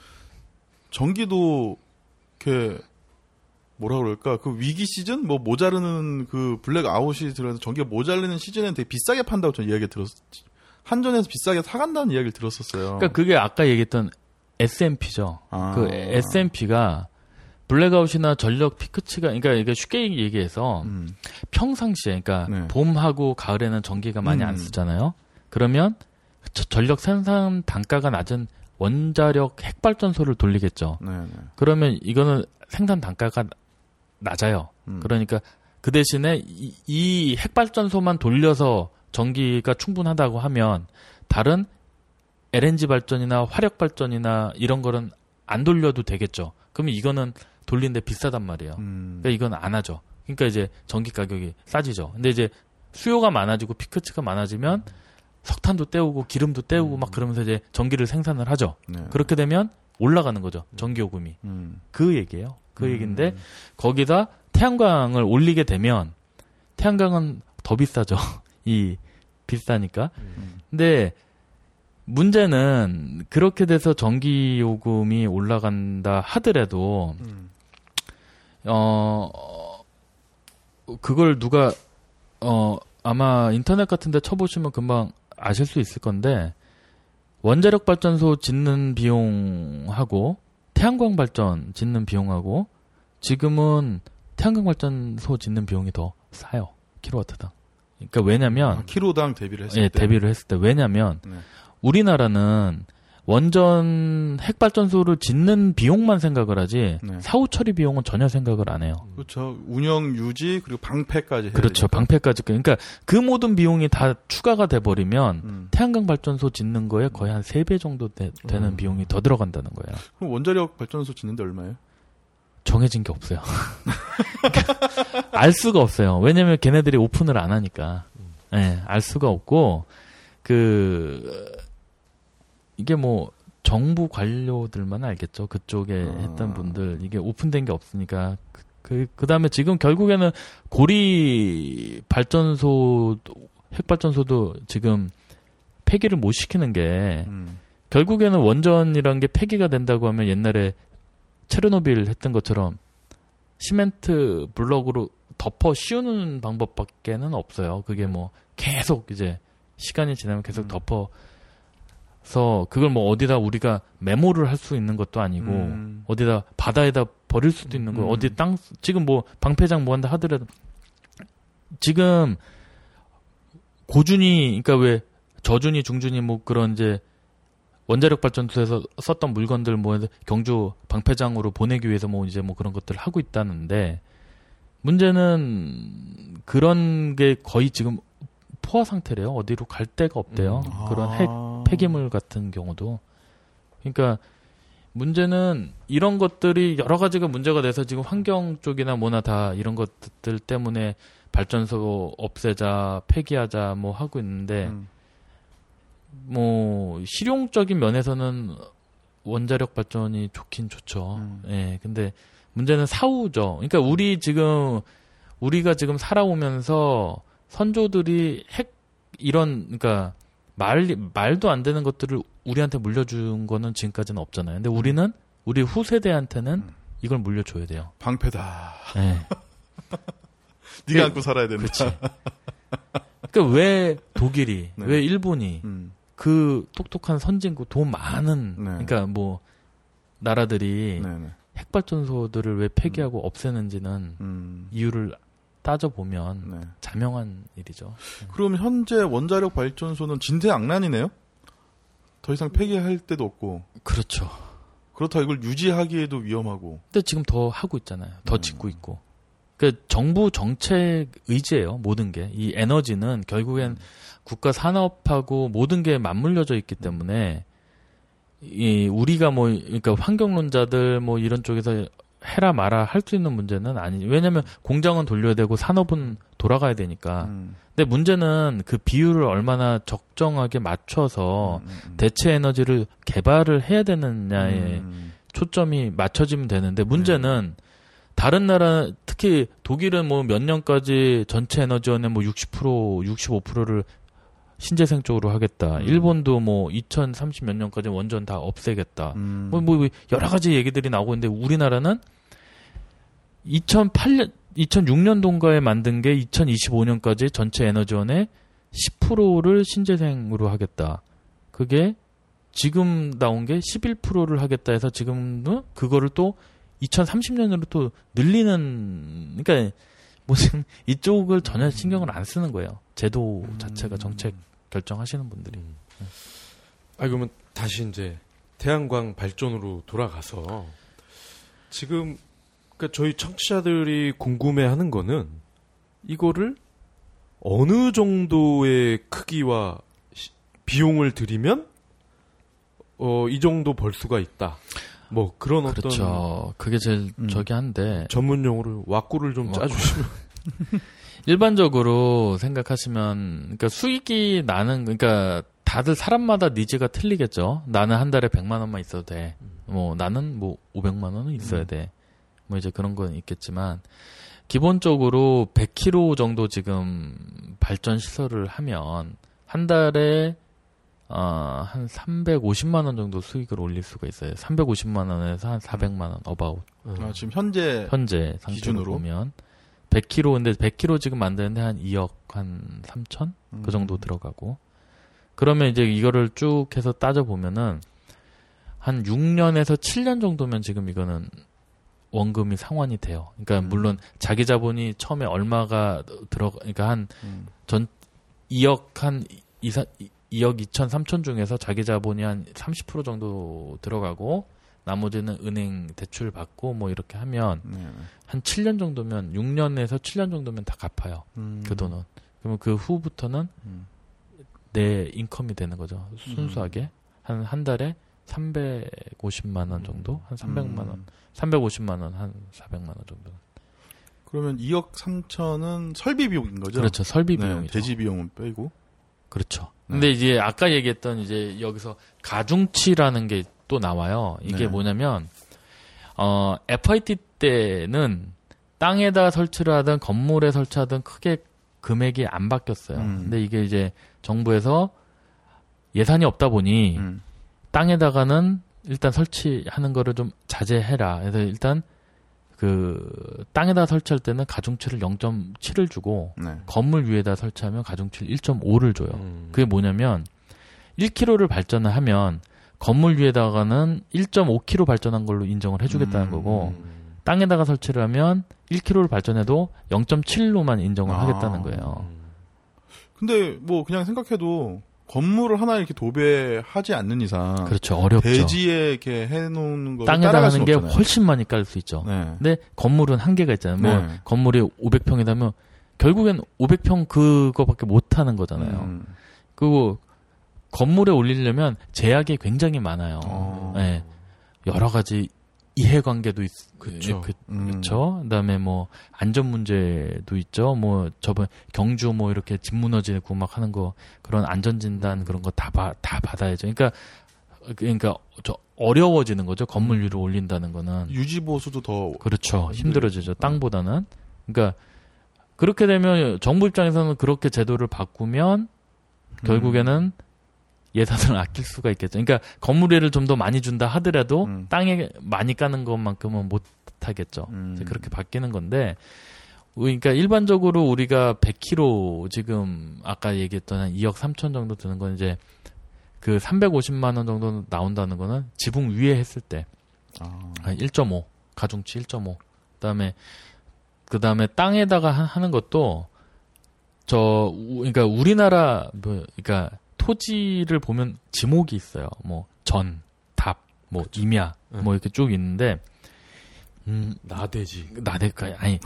전기도 이렇게 뭐라 그럴까 그 위기 시즌 뭐 모자르는 그 블랙 아웃이 들어서 전기가 모자르는 시즌에 되게 비싸게 판다고 저는 이야기 들었어요. 한전에서 비싸게 사간다는 이야기를 들었었어요. 그러니까 그게 아까 얘기했던 에스앤피죠. 아. 그 에스앤피가 블랙아웃이나 전력 피크치가, 그러니까 이게 쉽게 얘기해서 음. 평상시에, 그러니까 네. 봄하고 가을에는 전기가 많이 음. 안 쓰잖아요. 그러면 저, 전력 생산 단가가 낮은 원자력 핵발전소를 돌리겠죠. 네, 네. 그러면 이거는 생산 단가가 낮아요. 음. 그러니까 그 대신에 이, 이 핵발전소만 돌려서 전기가 충분하다고 하면 다른 엘엔지 발전이나 화력 발전이나 이런 거는 안 돌려도 되겠죠. 그러면 이거는 돌리는데 비싸단 말이에요. 음. 그러니까 이건 안 하죠. 그러니까 이제 전기 가격이 싸지죠. 근데 이제 수요가 많아지고 피크치가 많아지면 석탄도 떼우고 기름도 떼우고 음. 막 그러면서 이제 전기를 생산을 하죠. 네. 그렇게 되면 올라가는 거죠. 전기 요금이. 음. 그 얘기예요. 그 음. 얘기인데 거기다 태양광을 올리게 되면 태양광은 더 비싸죠. 이 비싸니까. 음. 근데 문제는 그렇게 돼서 전기 요금이 올라간다 하더라도 음. 어 그걸 누가 어 아마 인터넷 같은 데 쳐보시면 금방 아실 수 있을 건데 원자력 발전소 짓는 비용하고 태양광 발전 짓는 비용하고 지금은 태양광 발전소 짓는 비용이 더 싸요. 킬로와트당. 그러니까 왜냐면 아, 키로당 대비를 했을 예, 때 대비를 했을 때 왜냐면 네. 우리나라는 원전 핵발전소를 짓는 비용만 생각을 하지 네. 사후 처리 비용은 전혀 생각을 안 해요. 그렇죠. 운영 유지 그리고 방패까지 해야 그렇죠. 되니까. 방패까지. 그러니까 그 모든 비용이 다 추가가 돼 버리면 음. 태양광 발전소 짓는 거에 거의 한 세 배 정도 되, 되는 음. 비용이 더 들어간다는 거예요. 그럼 원자력 발전소 짓는데 얼마예요? 정해진 게 없어요. 알 수가 없어요. 왜냐면 걔네들이 오픈을 안 하니까. 예, 네, 알 수가 없고, 그, 이게 뭐, 정부 관료들만 알겠죠. 그쪽에 아. 했던 분들. 이게 오픈된 게 없으니까. 그, 그, 그 다음에 지금 결국에는 고리 발전소, 핵발전소도 지금 폐기를 못 시키는 게, 음. 결국에는 원전이란 게 폐기가 된다고 하면 옛날에 체르노빌 했던 것처럼 시멘트 블럭으로 덮어 씌우는 방법밖에는 없어요. 그게 뭐 계속 이제 시간이 지나면 계속 음. 덮어서 그걸 뭐 어디다 우리가 메모를 할 수 있는 것도 아니고 음. 어디다 바다에다 버릴 수도 있는 거 음. 어디 땅 지금 뭐 방패장 뭐 한다 하더라도 지금 고준이 그러니까 왜 저준이 중준이 뭐 그런 이제 원자력 발전소에서 썼던 물건들 뭐 경주 방패장으로 보내기 위해서 뭐 이제 뭐 그런 것들을 하고 있다는데, 문제는 그런 게 거의 지금 포화 상태래요. 어디로 갈 데가 없대요. 음, 아. 그런 핵 폐기물 같은 경우도. 그러니까 문제는 이런 것들이 여러 가지가 문제가 돼서 지금 환경 쪽이나 뭐나 다 이런 것들 때문에 발전소 없애자, 폐기하자 뭐 하고 있는데, 음. 뭐 실용적인 면에서는 원자력 발전이 좋긴 좋죠. 음. 예. 근데 문제는 사후죠. 그러니까 우리 지금 우리가 지금 살아오면서 선조들이 핵 이런 그러니까 말 말도 안 되는 것들을 우리한테 물려준 거는 지금까지는 없잖아요. 근데 우리는 우리 후세대한테는 이걸 물려줘야 돼요. 방패다. 네. 네가 안고 살아야 된다. 그렇지. 그러니까 왜 독일이, 네. 왜 일본이 음. 그 똑똑한 선진국 돈 많은, 네. 그러니까 뭐 나라들이, 네, 네. 핵발전소들을 왜 폐기하고 음. 없애는지는 음. 이유를 따져보면, 네. 자명한 일이죠. 그럼 현재 원자력 발전소는 진퇴양난이네요? 더 이상 폐기할 데도 없고. 그렇죠. 그렇다 이걸 유지하기에도 위험하고. 근데 지금 더 하고 있잖아요. 더 음. 짓고 있고. 그러니까 정부 정책 의지예요. 모든 게. 이 에너지는 결국엔 음. 국가 산업하고 모든 게 맞물려져 있기 때문에 이 우리가 뭐 그러니까 환경론자들 뭐 이런 쪽에서 해라 마라 할 수 있는 문제는 아니지. 왜냐면 공장은 돌려야 되고 산업은 돌아가야 되니까. 음. 근데 문제는 그 비율을 얼마나 적정하게 맞춰서 음. 대체 에너지를 개발을 해야 되느냐에 음. 초점이 맞춰지면 되는데, 문제는 네. 다른 나라, 특히 독일은 뭐 몇 년까지 전체 에너지원의 뭐 육십 퍼센트, 육십오 퍼센트를 신재생 쪽으로 하겠다. 음. 일본도 뭐 이천삼십 몇 년까지 원전 다 없애겠다. 음. 뭐, 뭐 여러 가지 얘기들이 나오고 있는데, 우리나라는 이천팔 년, 이천육 년도인가에 만든 게 이천이십오 년까지 전체 에너지원의 십 퍼센트를 신재생으로 하겠다. 그게 지금 나온 게 십일 퍼센트를 하겠다 해서 지금도 그거를 또 이천삼십 년으로 또 늘리는, 그러니까 무슨 이쪽을 전혀 신경을 안 쓰는 거예요. 제도 자체가, 정책 결정하시는 분들이. 음. 아, 그러면 다시 이제 태양광 발전으로 돌아가서 지금 그러니까 저희 청취자들이 궁금해하는 거는 이거를 어느 정도의 크기와 시, 비용을 들이면 어, 이 정도 벌 수가 있다. 뭐 그런 어떤, 그렇죠. 그게 제일 음. 저기 한데, 전문용어로 와꾸를 좀 짜주시면. 일반적으로 생각하시면, 그러니까 수익이 나는, 그러니까 다들 사람마다 니즈가 틀리겠죠. 나는 한 달에 백만 원만 있어도 돼. 뭐 나는 뭐 오백만 원은 있어야 음. 돼. 뭐 이제 그런 건 있겠지만, 기본적으로 백 킬로미터 정도 지금 발전 시설을 하면 한 달에 어, 한 삼백오십만 원 정도 수익을 올릴 수가 있어요. 삼백오십만 원에서 한 사백만 원, 어바웃. 아, 지금 현재, 현재 상태로 보면. 백 킬로미터, 근데 백 킬로미터 지금 만드는데 한 이억, 한 삼천? 음. 그 정도 들어가고. 그러면 이제 이거를 쭉 해서 따져보면은 한 육 년에서 칠 년 정도면 지금 이거는 원금이 상환이 돼요. 그러니까 음. 물론 자기 자본이 처음에 얼마가 들어가, 그러니까 한 음. 전, 이억 한 이사, 이억 이천, 삼천 중에서 자기 자본이 한 삼십 퍼센트 정도 들어가고, 나머지는 은행 대출 받고 뭐 이렇게 하면 네. 한 칠 년 정도면, 육 년에서 칠 년 정도면 다 갚아요. 음. 그 돈은. 그러면 그 후부터는 음. 내 인컴이 되는 거죠. 순수하게. 한, 한 달에 삼백오십만 원 정도? 한 삼백만 원. 삼백오십만 원, 한 사백만 원 정도. 그러면 이억 삼천은 설비 비용인 거죠? 그렇죠. 설비 비용이죠. 네, 대지 비용은 빼고. 그렇죠. 근데 네. 이제 아까 얘기했던 이제 여기서 가중치라는 게 또 나와요. 이게 네. 뭐냐면, 어, 에프아이티 때는 땅에다 설치를 하든 건물에 설치하든 크게 금액이 안 바뀌었어요. 음. 근데 이게 이제 정부에서 예산이 없다 보니 음. 땅에다가는 일단 설치하는 거를 좀 자제해라. 그래서 일단 그 땅에다 설치할 때는 가중치를 영 점 칠을 주고 네. 건물 위에다 설치하면 가중치를 일 점 오를 줘요. 음. 그게 뭐냐면 일 킬로미터를 발전을 하면 건물 위에다가는 일 점 오 킬로미터 발전한 걸로 인정을 해주겠다는 음. 거고, 땅에다가 설치를 하면 일 킬로미터를 발전해도 영 점 칠로만 인정을 아. 하겠다는 거예요. 근데 뭐 그냥 생각해도 건물을 하나 이렇게 도배하지 않는 이상. 그렇죠. 어렵죠. 대지에 이렇게 해놓는 거. 땅에다 하는 게 없잖아요. 훨씬 많이 깔 수 있죠. 네. 근데 건물은 한계가 있잖아요. 네. 뭐, 건물이 오백 평이라면 결국엔 오백 평 그거밖에 못 하는 거잖아요. 음. 그리고 건물에 올리려면 제약이 굉장히 많아요. 어. 네. 여러 가지 이해관계도 있, 그렇죠. 그, 그렇죠. 음. 그다음에 뭐 안전 문제도 있죠. 뭐 저번 경주 뭐 이렇게 집 무너지고 막 하는 거 그런 안전 진단 그런 거 다 다 다 받아야죠. 그러니까 그러니까 저 어려워지는 거죠. 건물 위로 올린다는 거는 유지 보수도 더 그렇죠. 힘들어지죠. 땅보다는. 그러니까 그렇게 되면 정부 입장에서는 그렇게 제도를 바꾸면 결국에는 음. 예산을 아낄 수가 있겠죠. 그러니까 건물에를 좀 더 많이 준다 하더라도 음. 땅에 많이 까는 것만큼은 못 하겠죠. 음. 그렇게 바뀌는 건데, 그러니까 일반적으로 우리가 백 킬로미터 지금 아까 얘기했던 한 이억 삼천 정도 드는 건 이제 그 삼백오십만 원 정도 나온다는 거는 지붕 위에 했을 때 아. 일 점 오 가중치 일 점 오 그다음에 그다음에 땅에다가 하는 것도 저 그러니까 우리나라 뭐 그러니까 토지를 보면 지목이 있어요. 뭐 전, 답, 뭐 그렇죠. 임야, 응. 뭐 이렇게 쭉 있는데 음, 나대지, 나대까지 아니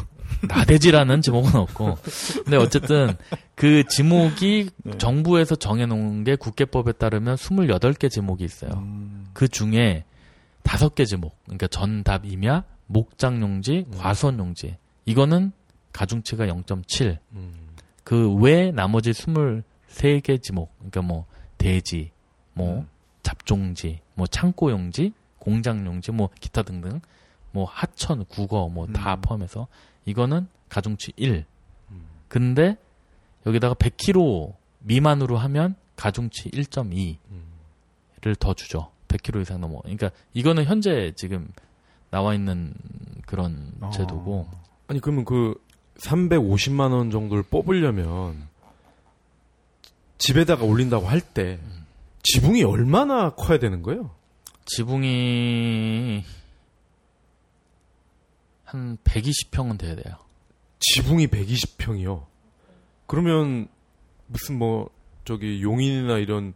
나대지라는 지목은 없고, 근데 어쨌든 그 지목이 네. 정부에서 정해놓은 게 국회법에 따르면 이십팔 개 지목이 있어요. 음. 그 중에 다섯 개 지목, 그러니까 전, 답, 임야, 목장용지, 음. 과수원용지 이거는 가중치가 영 점 칠. 음. 그 외 나머지 이십삼 개 지목, 그러니까 뭐, 대지, 뭐, 음. 잡종지, 뭐, 창고용지, 공장용지, 뭐, 기타 등등, 뭐, 하천, 국어, 뭐, 다 음. 포함해서, 이거는 가중치 일. 음. 근데, 여기다가 백 킬로미터 미만으로 하면 가중치 일 점 이를 음. 더 주죠. 백 킬로미터 이상 넘어. 그러니까, 이거는 현재 지금 나와 있는 그런 어. 제도고. 아니, 그러면 그, 삼백오십만 원 정도를 뽑으려면, 집에다가 올린다고 할 때 지붕이 얼마나 커야 되는 거예요? 지붕이 한 백이십 평은 돼야 돼요. 지붕이 백이십 평이요? 그러면 무슨 뭐 저기 용인이나 이런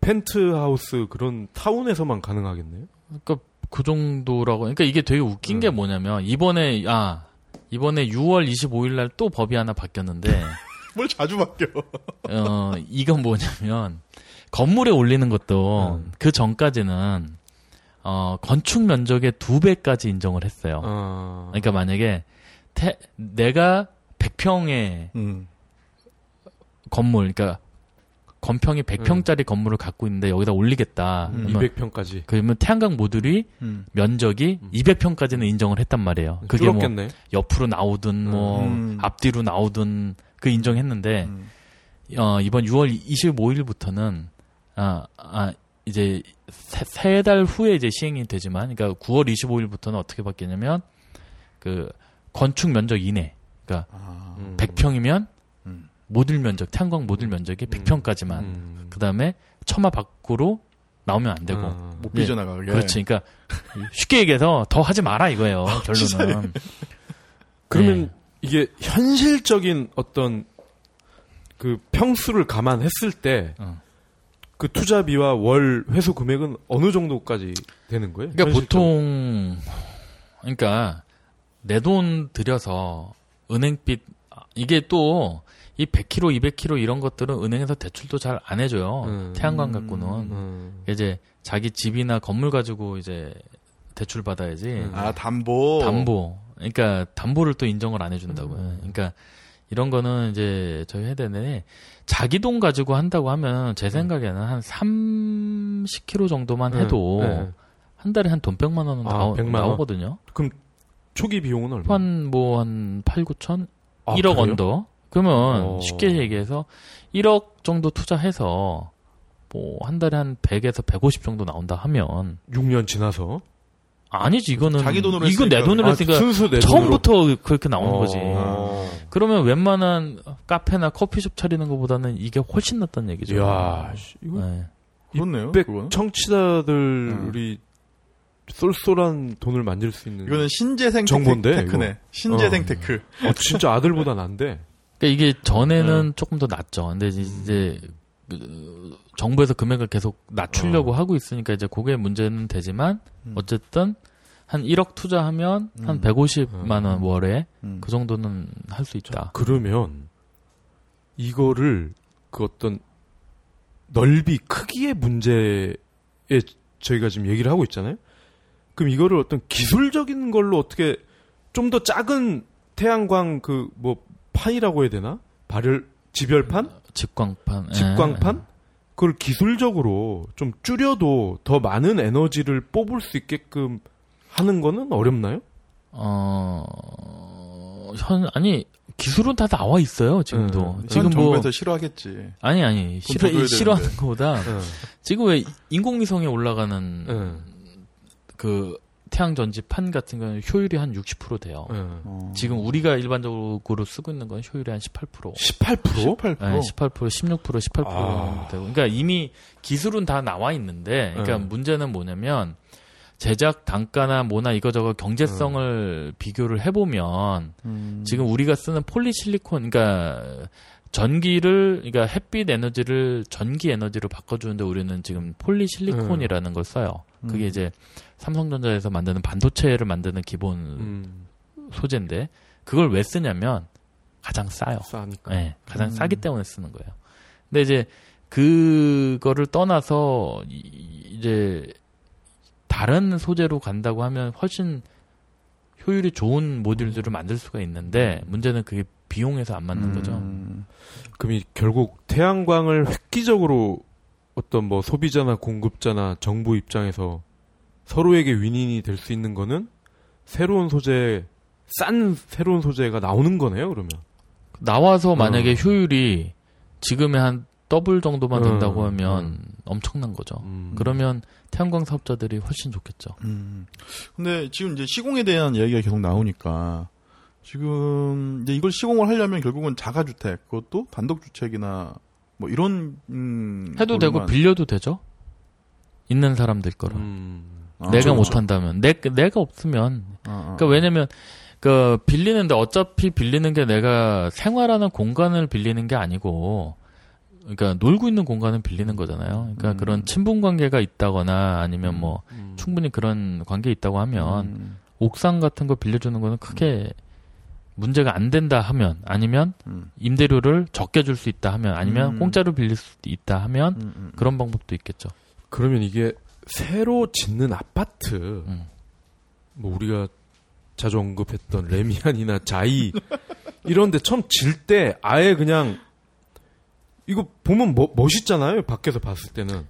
펜트하우스 그런 타운에서만 가능하겠네요? 그러니까 그 정도라고. 그러니까 이게 되게 웃긴 음. 게 뭐냐면 이번에 아 이번에 유월 이십오일 날 또 법이 하나 바뀌었는데 뭘 자주 바뀌어. 어, 이건 뭐냐면, 건물에 올리는 것도, 음. 그 전까지는, 어, 건축 면적의 두 배까지 인정을 했어요. 어... 그러니까 만약에, 태, 내가 백 평의 음. 건물, 그러니까, 건평이 백 평짜리 음. 건물을 갖고 있는데 여기다 올리겠다. 음. 그러면, 이백 평까지. 그러면 태양광 모듈이 음. 면적이 음. 이백 평까지는 인정을 했단 말이에요. 그게 줄었겠네. 뭐, 옆으로 나오든, 뭐, 음. 앞뒤로 나오든, 그 인정했는데 음. 어, 이번 유월 이십오일부터는 아, 아 이제 세 달 후에 이제 시행이 되지만, 그러니까 구월 이십오일부터는 어떻게 바뀌냐면 그 건축 면적 이내, 그러니까 아, 음. 백 평이면 음. 모듈 면적, 태양광 모듈 면적이 백 평까지만, 음. 그 다음에 처마 밖으로 나오면 안 되고 아, 못 삐져나가. 예, 그렇지. 그러니까 쉽게 얘기해서 더 하지 마라 이거예요. 아, 결론은. 그러면 네. 이게 현실적인 어떤 그 평수를 감안했을 때 그 어. 투자비와 월 회수 금액은 어느 정도까지 되는 거예요? 그러니까 보통 그러니까 내 돈 들여서 은행빚 이게 또 이 백 킬로미터, 이백 킬로미터 이런 것들은 은행에서 대출도 잘 안 해줘요. 음, 태양광 갖고는 음. 이제 자기 집이나 건물 가지고 이제 대출 받아야지. 음. 아 담보. 담보. 그러니까 담보를 또 인정을 안 해준다고요. 음. 그러니까 이런 거는 이제 저희 해대네 자기 돈 가지고 한다고 하면 제 생각에는 한 삼십 킬로미터 정도만 해도 네, 네. 한 달에 한 돈 백만 원은 아, 나오, 나오거든요. 그럼 초기 비용은 얼마? 한 뭐 한 팔, 구천? 아, 일억 그래요? 언더? 그러면 어. 쉽게 얘기해서 일억 정도 투자해서 뭐 한 달에 한 백에서 백오십 정도 나온다 하면 육 년 지나서? 아니지, 이거는. 자기 돈으로 이건 내 돈으로 했으니까. 아, 내 처음부터 돈으로. 그렇게 나오는 어... 거지. 그러면 웬만한 카페나 커피숍 차리는 것보다는 이게 훨씬 낫다는 얘기죠. 이야, 이거. 네. 그렇네요. 그거는? 청취자들이 음. 쏠쏠한 돈을 만질 수 있는. 이거는 신재생 정보인데. 테크네. 신재생 어. 테크. 어, 진짜 아들보다 난데. 그러니까 이게 전에는 음. 조금 더 낫죠. 근데 이제 그, 정부에서 금액을 계속 낮추려고 어. 하고 있으니까 이제 그게 문제는 되지만 음. 어쨌든 한 일억 투자하면 음. 한 백오십만 원 월에 음. 그 정도는 할 수 있다. 그러면 이거를 그 어떤 넓이 크기의 문제에 저희가 지금 얘기를 하고 있잖아요. 그럼 이거를 어떤 기술적인 걸로 어떻게 좀 더 작은 태양광 그 뭐 판이라고 해야 되나? 발열 집열판? 집광판. 집광판? 에. 그걸 기술적으로 좀 줄여도 더 많은 에너지를 뽑을 수 있게끔 하는 거는 어렵나요? 어, 현, 아니, 기술은 다 나와 있어요, 지금도. 네. 지금 정부에서 뭐, 싫어하겠지. 아니, 아니. 싫어, 싫어하는 것보다 네. 지금 왜 인공위성에 올라가는 네. 그 태양전지판 같은 건 효율이 한 육십 퍼센트 돼요. 네. 어. 지금 우리가 일반적으로 쓰고 있는 건 효율이 한 십팔 퍼센트. 십팔 퍼센트? 십팔 퍼센트? 네, 십팔 퍼센트, 십육 퍼센트, 십팔 퍼센트. 아. 되고. 그러니까 이미 기술은 다 나와 있는데, 그러니까 네. 문제는 뭐냐면, 제작 단가나 뭐나 이거저거 경제성을 음. 비교를 해보면 음. 지금 우리가 쓰는 폴리실리콘, 그러니까 전기를, 그러니까 햇빛 에너지를 전기 에너지로 바꿔주는데 우리는 지금 폴리실리콘이라는 음. 걸 써요. 그게 이제 삼성전자에서 만드는 반도체를 만드는 기본 음. 소재인데 그걸 왜 쓰냐면 가장 싸요. 싸니까. 네, 가장 음. 싸기 때문에 쓰는 거예요. 근데 이제 그거를 떠나서 이제 다른 소재로 간다고 하면 훨씬 효율이 좋은 모듈들을 만들 수가 있는데 문제는 그게 비용에서 안 맞는 음. 거죠. 그럼 이 결국 태양광을 획기적으로 어떤 뭐 소비자나 공급자나 정부 입장에서 서로에게 윈윈이 될 수 있는 거는 새로운 소재, 싼 새로운 소재가 나오는 거네요, 그러면. 나와서 만약에 음. 효율이 지금의 한 더블 정도만 된다고 음, 하면 음. 엄청난 거죠. 음. 그러면 태양광 사업자들이 훨씬 좋겠죠. 음. 근데 지금 이제 시공에 대한 이야기가 계속 나오니까 지금 이제 이걸 시공을 하려면 결국은 자가주택, 그것도 단독주택이나 뭐 이런 음, 해도 되고 빌려도 되죠. 있는 사람들 거라. 음. 아, 내가 그렇죠. 못 한다면, 내 내가 없으면. 아, 아. 그러니까 왜냐면. 그 빌리는데 어차피 빌리는 게 내가 생활하는 공간을 빌리는 게 아니고. 그러니까 놀고 있는 공간은 빌리는 거잖아요. 그러니까 음. 그런 친분 관계가 있다거나 아니면 뭐 음. 충분히 그런 관계 있다고 하면 음. 옥상 같은 거 빌려주는 거는 크게 음. 문제가 안 된다 하면 아니면 음. 임대료를 적게 줄 수 있다 하면 아니면 음. 공짜로 빌릴 수 있다 하면 음. 그런 방법도 있겠죠. 그러면 이게 새로 짓는 아파트 음. 뭐 우리가 자주 언급했던 레미안이나 자이 이런 데 처음 질 때 아예 그냥 이거 보면 뭐, 멋있잖아요. 밖에서 봤을 때는.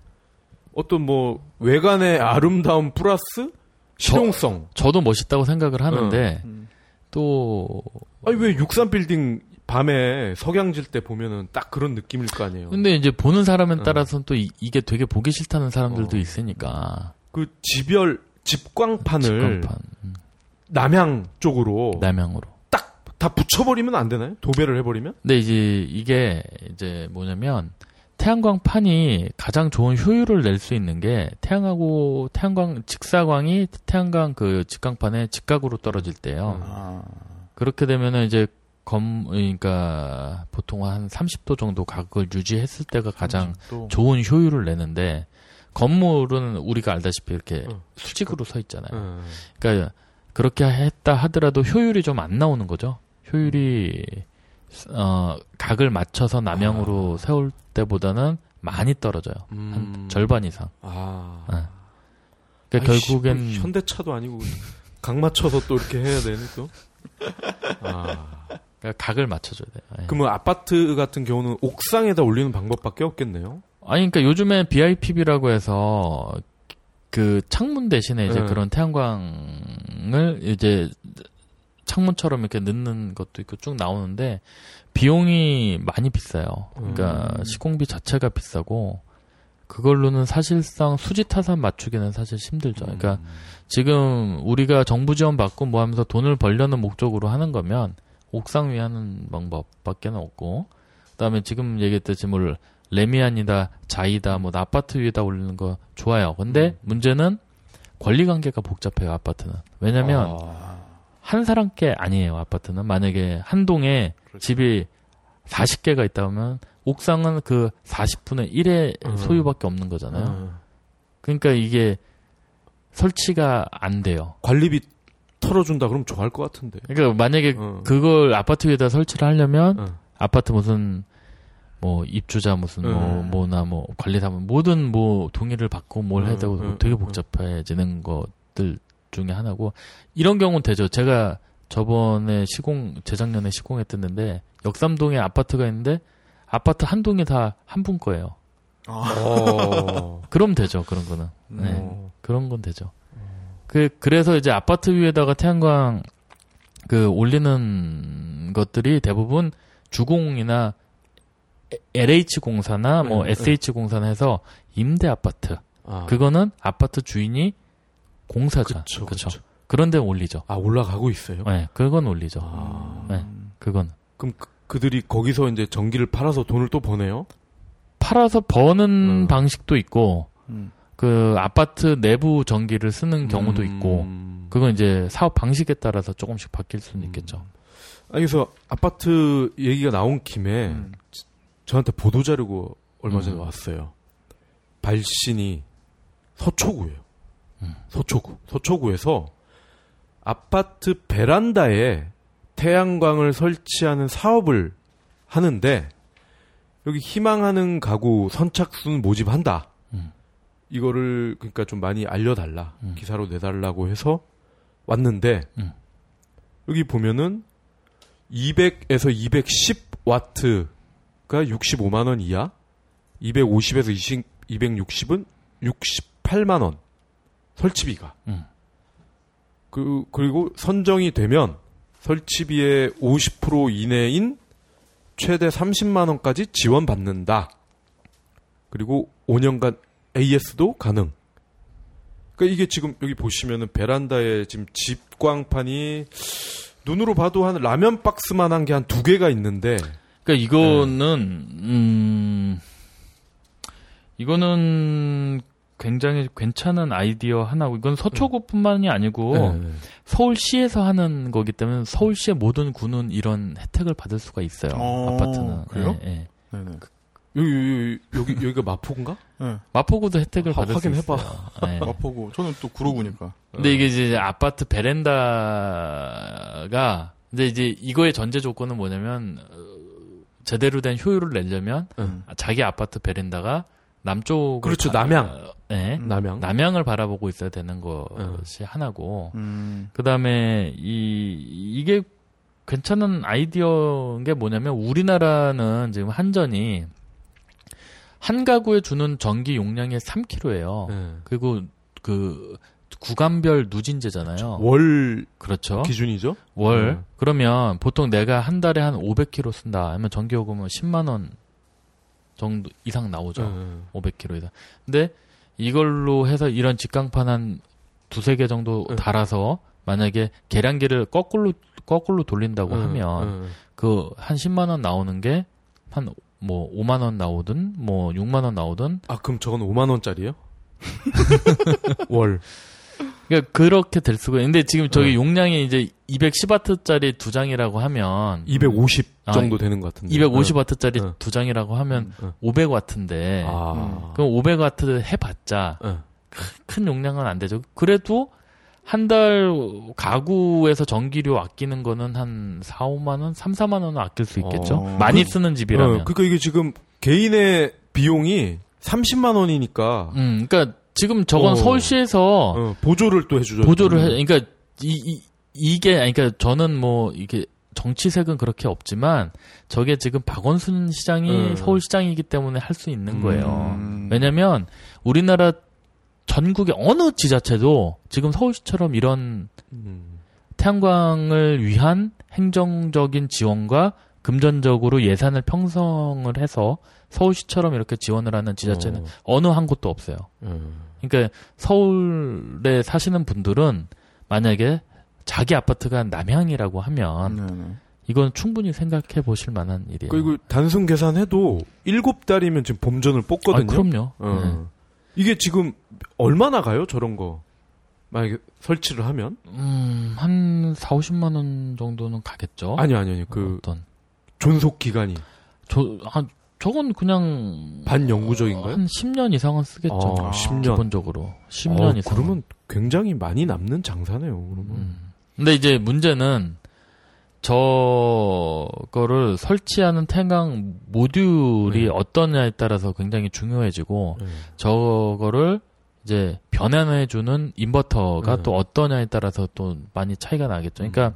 어떤 뭐 외관의 아름다움 플러스 실용성. 저, 저도 멋있다고 생각을 하는데 응. 또 아니 왜 육삼빌딩 밤에 석양질 때 보면은 딱 그런 느낌일 거 아니에요. 근데 이제 보는 사람에 따라서는 응. 또 이, 이게 되게 보기 싫다는 사람들도 어. 있으니까. 그 집열 집광판을 집광판. 응. 남향 쪽으로 남향으로 다 붙여버리면 안 되나요? 도배를 해버리면? 근데 이제 이게 이제 뭐냐면 태양광판이 가장 좋은 효율을 낼 수 있는 게 태양하고 태양광 직사광이 태양광 그 직광판에 직각으로 떨어질 때예요. 아. 그렇게 되면은 이제 검 그러니까 보통 한 삼십 도 정도 각을 유지했을 때가 가장 삼십 도. 좋은 효율을 내는데 건물은 우리가 알다시피 이렇게 어. 수직으로 서 있잖아요. 어. 그러니까 그렇게 했다 하더라도 효율이 좀 안 나오는 거죠. 효율이 어, 각을 맞춰서 남향으로 아. 세울 때보다는 많이 떨어져요. 음. 한 절반 이상. 아, 네. 그러니까 아이씨, 결국엔 현대차도 아니고 각 맞춰서 또 이렇게 해야 되는 또. 아, 그러니까 각을 맞춰줘야 돼요. 네. 그러면 아파트 같은 경우는 옥상에다 올리는 방법밖에 없겠네요. 아니, 그러니까 요즘에 비아이피비라고 해서. 그 창문 대신에 이제 네. 그런 태양광을 이제 창문처럼 이렇게 넣는 것도 있고 쭉 나오는데 비용이 많이 비싸요. 그러니까 음. 시공비 자체가 비싸고 그걸로는 사실상 수지 타산 맞추기는 사실 힘들죠. 그러니까 음. 지금 우리가 정부 지원 받고 뭐 하면서 돈을 벌려는 목적으로 하는 거면 옥상 위에 하는 방법밖에 없고 그다음에 지금 얘기했듯이 뭘 레미안이다, 자이다, 뭐 아파트 위에다 올리는 거 좋아요. 근데 음. 문제는 권리 관계가 복잡해요. 아파트는 왜냐하면 아. 한 사람 게 아니에요. 아파트는 만약에 한 동에 그렇죠. 집이 사십 개가 있다면 옥상은 그 사십 분의 일의 음. 소유밖에 없는 거잖아요. 음. 그러니까 이게 설치가 안 돼요. 관리비 털어준다 그러면 좋아할 것 같은데. 그러니까 만약에 음. 그걸 아파트 위에다 설치를 하려면 음. 아파트 무슨 뭐 입주자 무슨 음. 뭐 뭐나 뭐 관리사 모든 뭐 동의를 받고 뭘 음. 해야 되고 음. 되게 복잡해지는 것들 중에 하나고 이런 경우는 되죠. 제가 저번에 시공 재작년에 시공했었는데 역삼동에 아파트가 있는데 아파트 한 동이 다 한 분 거예요. 아. 그럼 되죠. 그런 거는. 네. 음. 그런 건 되죠. 음. 그 그래서 이제 아파트 위에다가 태양광 그 올리는 것들이 대부분 주공이나 엘에이치 공사나 음, 뭐 음. 에스에이치 공사나 해서 임대 아파트. 아. 그거는 아파트 주인이 공사자. 그렇죠. 그런데 올리죠. 아, 올라가고 있어요? 네, 그건 올리죠. 아... 네, 그건. 그럼 그, 그들이 거기서 이제 전기를 팔아서 돈을 또 버네요? 팔아서 버는 음. 방식도 있고, 음. 그 아파트 내부 전기를 쓰는 경우도 음... 있고, 그건 이제 사업 방식에 따라서 조금씩 바뀔 수는 음... 있겠죠. 아, 그래서 아파트 얘기가 나온 김에 음. 저한테 보도자료가 얼마 전에 음. 왔어요. 발신이 서초구예요. 음. 서초구. 서초구에서 아파트 베란다에 태양광을 설치하는 사업을 하는데 여기 희망하는 가구 선착순 모집한다. 음. 이거를 그러니까 좀 많이 알려달라. 음. 기사로 내달라고 해서 왔는데 음. 여기 보면은 이백에서 이백십 와트가 육십오만 원 이하, 이백오십에서 이백육십은 육십팔만 원 설치비가. 음. 그, 그리고 선정이 되면 설치비의 오십 퍼센트 이내인 최대 삼십만 원까지 지원받는다. 그리고 오 년간 에이에스도 가능. 그러니까 이게 지금 여기 보시면은 베란다에 지금 집광판이 눈으로 봐도 한 라면 박스만 한 게 한 두 개가 있는데. 그러니까 이거는, 네. 음, 이거는, 굉장히 괜찮은 아이디어 하나고 이건 서초구뿐만이 아니고 네네. 서울시에서 하는 거기 때문에 서울시의 모든 구는 이런 혜택을 받을 수가 있어요. 어, 아파트는. 그래요? 예, 예. 여기, 여기 여기가 마포구인가? 네. 마포구도 혜택을 하, 받을 수 있어요. 확인해봐. 네. 마포구. 저는 또 구로구니까. 근데 이게 이제 아파트 베란다가 이제 이제 이거의 전제 조건은 뭐냐면 제대로 된 효율을 내려면 음. 자기 아파트 베란다가 남쪽 그렇죠 바... 남향 네 남향 남향을 바라보고 있어야 되는 것이 음. 하나고 음. 그다음에 이 이게 괜찮은 아이디어인 게 뭐냐면 우리나라는 지금 한전이 한 가구에 주는 전기 용량이 삼 킬로와트예요. 음. 그리고 그 구간별 누진제잖아요. 그렇죠. 월 그렇죠 기준이죠. 월 음. 그러면 보통 내가 한 달에 한 오백 킬로와트 쓴다 하면 전기요금은 십만 원 정도 이상 나오죠. 음. 오백 킬로와트 이상. 근데 이걸로 해서 이런 직강판 한 두세 개 정도 음. 달아서 만약에 계량기를 거꾸로 거꾸로 돌린다고 음. 하면 음. 그 한 십만 원 나오는 게 한 뭐 오만 원 나오든 뭐 육만 원 나오든. 아 그럼 저건 오만 원짜리요? 월. 그러니까 그렇게 될 수가 있는데 지금 저기 네. 용량이 이제 이백십 와트짜리 두 장이라고 하면 이백오십 아, 정도 되는 것 같은데 이백오십 와트짜리 네. 두 장이라고 하면 네. 오백 와트인데 아. 그럼 오백 와트 해봤자 네. 큰 용량은 안 되죠. 그래도 한 달 가구에서 전기료 아끼는 거는 한 사, 오만 원, 삼, 사만 원은 아낄 수 있겠죠. 어. 많이 그, 쓰는 집이라면. 네. 그러니까 이게 지금 개인의 비용이 삼십만 원이니까 음, 그러니까 지금 저건 어. 서울시에서 어. 보조를 또 해주죠. 보조를 해, 그러니까 이, 이 이게 그러니까 저는 뭐 이게 정치색은 그렇게 없지만 저게 지금 박원순 시장이 음. 서울시장이기 때문에 할 수 있는 거예요. 음. 왜냐하면 우리나라 전국의 어느 지자체도 지금 서울시처럼 이런 음. 태양광을 위한 행정적인 지원과 금전적으로 예산을 편성을 해서 서울시처럼 이렇게 지원을 하는 지자체는 어. 어느 한 곳도 없어요. 음. 그러니까 서울에 사시는 분들은 만약에 자기 아파트가 남향이라고 하면 음. 이건 충분히 생각해 보실 만한 일이에요. 그리고 단순 계산해도 일곱 달이면 지금 봄전을 뽑거든요. 아, 그럼요. 음. 네. 이게 지금 얼마나 가요? 저런 거. 만약에 설치를 하면? 음, 한 사오십만 원 정도는 가겠죠. 아니요, 아니요. 아니, 그 어떤. 존속 기간이 저 한 저건 그냥 반영구적인가요? 한 십 년 이상은 쓰겠죠. 아, 십 년. 기본적으로 십 년 아, 이상. 그러면 굉장히 많이 남는 장사네요. 그러면. 음. 근데 이제 문제는 저거를 설치하는 태강 모듈이 네. 어떠냐에 따라서 굉장히 중요해지고 네. 저거를 이제 변환해주는 인버터가 네. 또 어떠냐에 따라서 또 많이 차이가 나겠죠. 그러니까 음.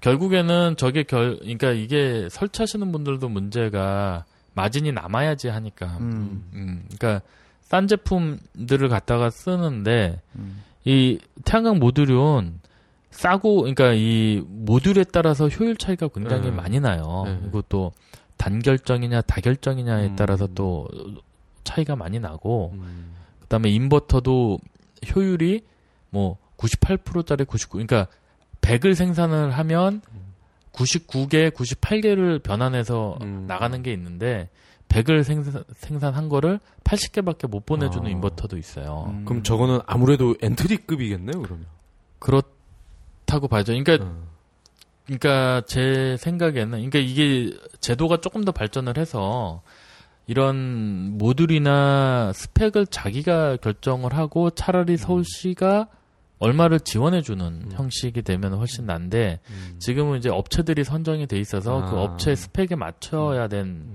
결국에는 저게 결, 그러니까 이게 설치하시는 분들도 문제가 마진이 남아야지 하니까. 음. 음. 그러니까 싼 제품들을 갖다가 쓰는데 음. 이 태양광 모듈은 싸고, 그러니까 이 모듈에 따라서 효율 차이가 굉장히 네. 많이 나요. 네. 그리고 또 단결정이냐 다결정이냐에 음. 따라서 또 차이가 많이 나고, 음. 그다음에 인버터도 효율이 뭐 구십팔 퍼센트짜리 구십구, 그러니까 백을 생산을 하면. 구십구 개, 구십팔 개를 변환해서 음. 나가는 게 있는데 백을 생산, 생산한 거를 팔십 개밖에 못 보내주는 아. 인버터도 있어요. 음. 그럼 저거는 아무래도 엔트리급이겠네요, 그러면. 그렇다고 봐야죠. 그러니까, 음. 그러니까 제 생각에는, 그러니까 이게 제도가 조금 더 발전을 해서 이런 모듈이나 스펙을 자기가 결정을 하고 차라리 서울시가 얼마를 지원해주는 음. 형식이 되면 훨씬 난데, 음. 지금은 이제 업체들이 선정이 돼 있어서 아. 그 업체 스펙에 맞춰야 되는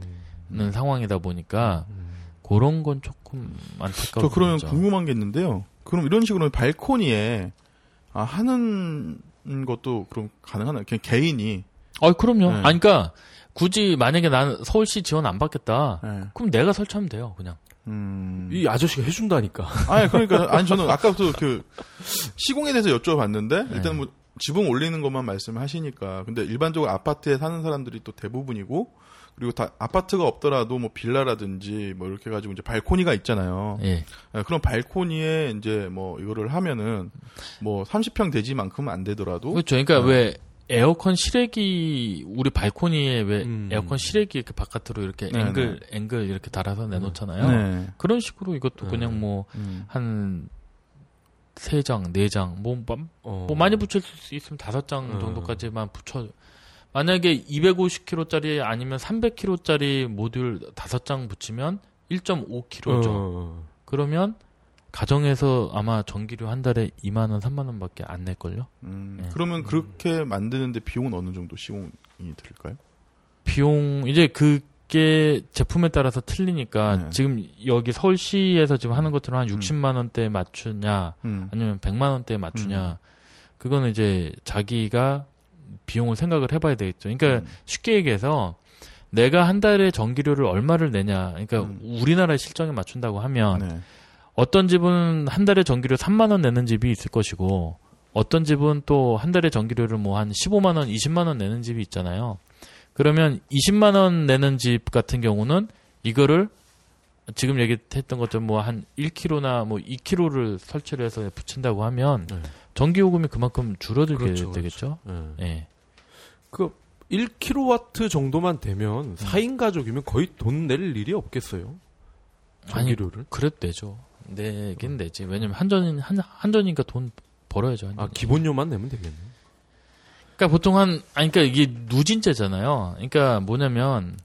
음. 상황이다 보니까, 음. 그런 건 조금 안타까운 거죠. 저 그러면 거죠. 궁금한 게 있는데요. 그럼 이런 식으로 발코니에, 아, 하는 것도 그럼 가능하나요? 그냥 개인이. 아, 그럼요. 네. 아니, 그러니까, 굳이 만약에 난 서울시 지원 안 받겠다. 네. 그럼 내가 설치하면 돼요, 그냥. 음. 이 아저씨가 해준다니까. 아니, 그러니까, 아니, 저는 아까부터 그, 시공에 대해서 여쭤봤는데, 네. 일단 뭐, 지붕 올리는 것만 말씀하시니까. 근데 일반적으로 아파트에 사는 사람들이 또 대부분이고, 그리고 다, 아파트가 없더라도 뭐, 빌라라든지 뭐, 이렇게 해가지고 이제 발코니가 있잖아요. 예. 네. 그럼 발코니에 이제 뭐, 이거를 하면은, 뭐, 삼십 평 대지만큼은 안 되더라도. 그렇죠. 그러니까 어. 왜, 에어컨 실외기, 우리 발코니에 왜 음. 에어컨 실외기 이렇게 바깥으로 이렇게 네네. 앵글, 앵글 이렇게 달아서 내놓잖아요. 네. 그런 식으로 이것도 네. 그냥 뭐, 음. 한, 세 장, 네 장, 뭐, 어. 뭐, 많이 붙일 수 있으면 다섯 장 정도까지만 붙여. 만약에 이백오십 킬로그램짜리 아니면 삼백 킬로그램짜리 모듈 다섯 장 붙이면 일 점 오 킬로그램죠. 어. 그러면, 가정에서 아마 전기료 한 달에 이만 원, 삼만 원 밖에 안 낼걸요? 음, 네. 그러면 그렇게 만드는데 비용은 어느 정도 시공이 들까요? 비용, 이제 그게 제품에 따라서 틀리니까 네. 지금 여기 서울시에서 지금 하는 것처럼 한 육십만 원대에 맞추냐, 음. 아니면 백만 원대에 맞추냐, 음. 그거는 이제 자기가 비용을 생각을 해봐야 되겠죠. 그러니까 음. 쉽게 얘기해서 내가 한 달에 전기료를 얼마를 내냐, 그러니까 음. 우리나라의 실정에 맞춘다고 하면 네. 어떤 집은 한 달에 전기료 삼만 원 내는 집이 있을 것이고, 어떤 집은 또 한 달에 전기료를 뭐 한 십오만 원, 이십만 원 내는 집이 있잖아요. 그러면 이십만 원 내는 집 같은 경우는 이거를 지금 얘기했던 것처럼 뭐 한 일 킬로그램나 뭐 이 킬로그램를 설치를 해서 붙인다고 하면 네. 전기요금이 그만큼 줄어들게 그렇죠, 되겠죠. 그렇죠. 네. 네. 그 일 킬로와트 정도만 되면 사 인 가족이면 거의 돈 낼 일이 없겠어요. 전기료를. 아니, 그래도 되죠. 내긴 되지. 왜냐면 한전인 한 한전이니까 돈 벌어야죠. 한전이니까. 아 기본료만 내면 되겠네. 그러니까 보통 한 아니 그러니까 이게 누진제잖아요. 그러니까 뭐냐면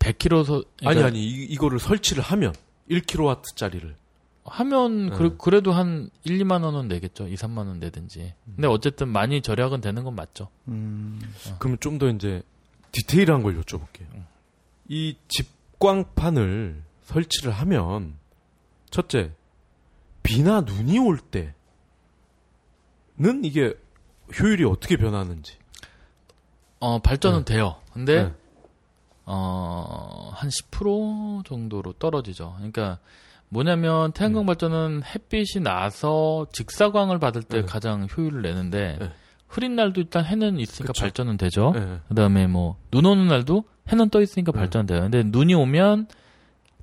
백 킬로와트 서 그러니까 아니 아니 이, 이거를 설치를 하면 일 킬로와트짜리를 하면 네. 그, 그래도 한 일, 이만 원은 내겠죠. 이, 삼만 원 내든지. 근데 어쨌든 많이 절약은 되는 건 맞죠. 음. 어. 그럼 좀 더 이제 디테일한 걸 여쭤볼게요. 음. 이 집광판을 설치를 하면 첫째, 비나 눈이 올 때는 이게 효율이 어떻게 변하는지? 어, 발전은 네. 돼요. 근데, 네. 어, 한 십 퍼센트 정도로 떨어지죠. 그러니까, 뭐냐면, 태양광 네. 발전은 햇빛이 나서 직사광을 받을 때 네. 가장 효율을 내는데, 네. 흐린 날도 일단 해는 있으니까 그쵸. 발전은 되죠. 네. 그 다음에 뭐, 눈 오는 날도 해는 떠 있으니까 네. 발전은 돼요. 근데 눈이 오면,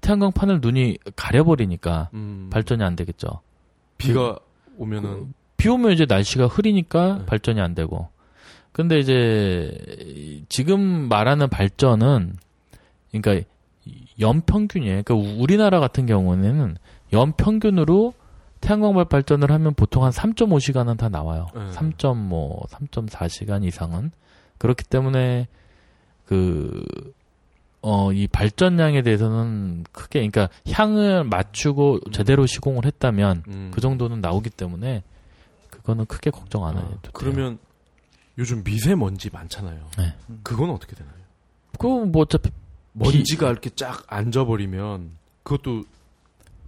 태양광판을 눈이 가려버리니까 음. 발전이 안 되겠죠. 비가 오면은 그, 비 오면 이제 날씨가 흐리니까 네. 발전이 안 되고. 근데 이제 지금 말하는 발전은 그러니까 연평균이에요. 그러니까 우리나라 같은 경우에는 연평균으로 태양광 발전을 하면 보통 한 삼 점 오 시간은 다 나와요. 네. 삼 점 오, 삼 점 사 시간 이상은 그렇기 때문에 그 어, 어, 이 발전량에 대해서는 크게, 그러니까 향을 맞추고 제대로 시공을 했다면 음. 그 정도는 나오기 때문에 그거는 크게 걱정 안 해도 돼요. 아, 그러면 요즘 미세먼지 많잖아요. 네. 그건 어떻게 되나요? 그건 뭐 어차피 먼지가 이렇게 쫙 앉아버리면 그것도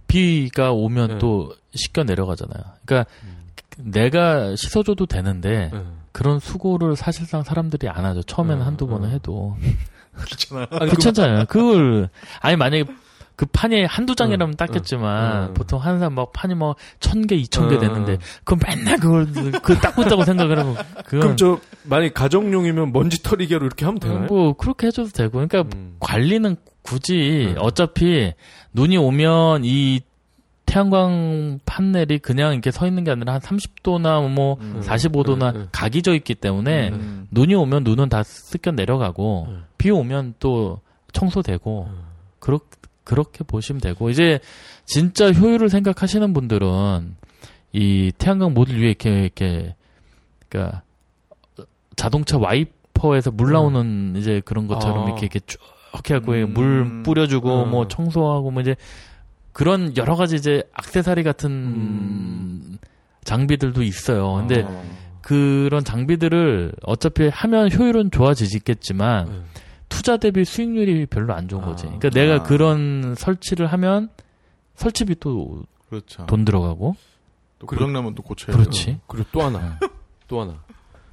비가 오면 네. 또 씻겨 내려가잖아요. 그러니까 음. 내가 씻어줘도 되는데 네. 그런 수고를 사실상 사람들이 안 하죠. 처음에는 네. 한두 번은 네. 해도. 귀찮아. 아니, 귀찮잖아요. 그걸 아니 만약에 그 판이 한두 장이라면 응, 닦겠지만 응, 응. 보통 한 사람 막 판이 뭐 천 개, 이천 개 됐는데 그럼 맨날 그걸 그 닦고 있다고 생각을 하고 그럼 저 만약 가정용이면 먼지 털이개로 이렇게 하면 되나요? 뭐 그렇게 해줘도 되고 그러니까 음. 관리는 굳이 응. 어차피 눈이 오면 이 태양광 판넬이 그냥 이렇게 서 있는 게 아니라 한 삼십 도나 뭐 음, 사십오 도나 음, 음. 각이 져 있기 때문에 음. 눈이 오면 눈은 다 씻겨 내려가고 음. 비 오면 또 청소되고 음. 그렇, 그렇게 보시면 되고 이제 진짜 효율을 생각하시는 분들은 이 태양광 모듈 위에 이렇게, 이렇게 그러니까 자동차 와이퍼에서 물 나오는 음. 이제 그런 것처럼 아. 이렇게, 이렇게 쭉 해갖고 음. 물 뿌려주고 음. 뭐 청소하고 뭐 이제 그런 여러 가지 이제 액세서리 같은 음. 장비들도 있어요. 근데 아. 그런 장비들을 어차피 하면 효율은 좋아지겠지만 음. 투자 대비 수익률이 별로 안 좋은 거지. 그러니까 아. 내가 그런 설치를 하면 설치비 또 그렇죠. 돈 들어가고 또 그러려면 또 고쳐야 그렇지. 돼요. 그리고 또 하나, 또 하나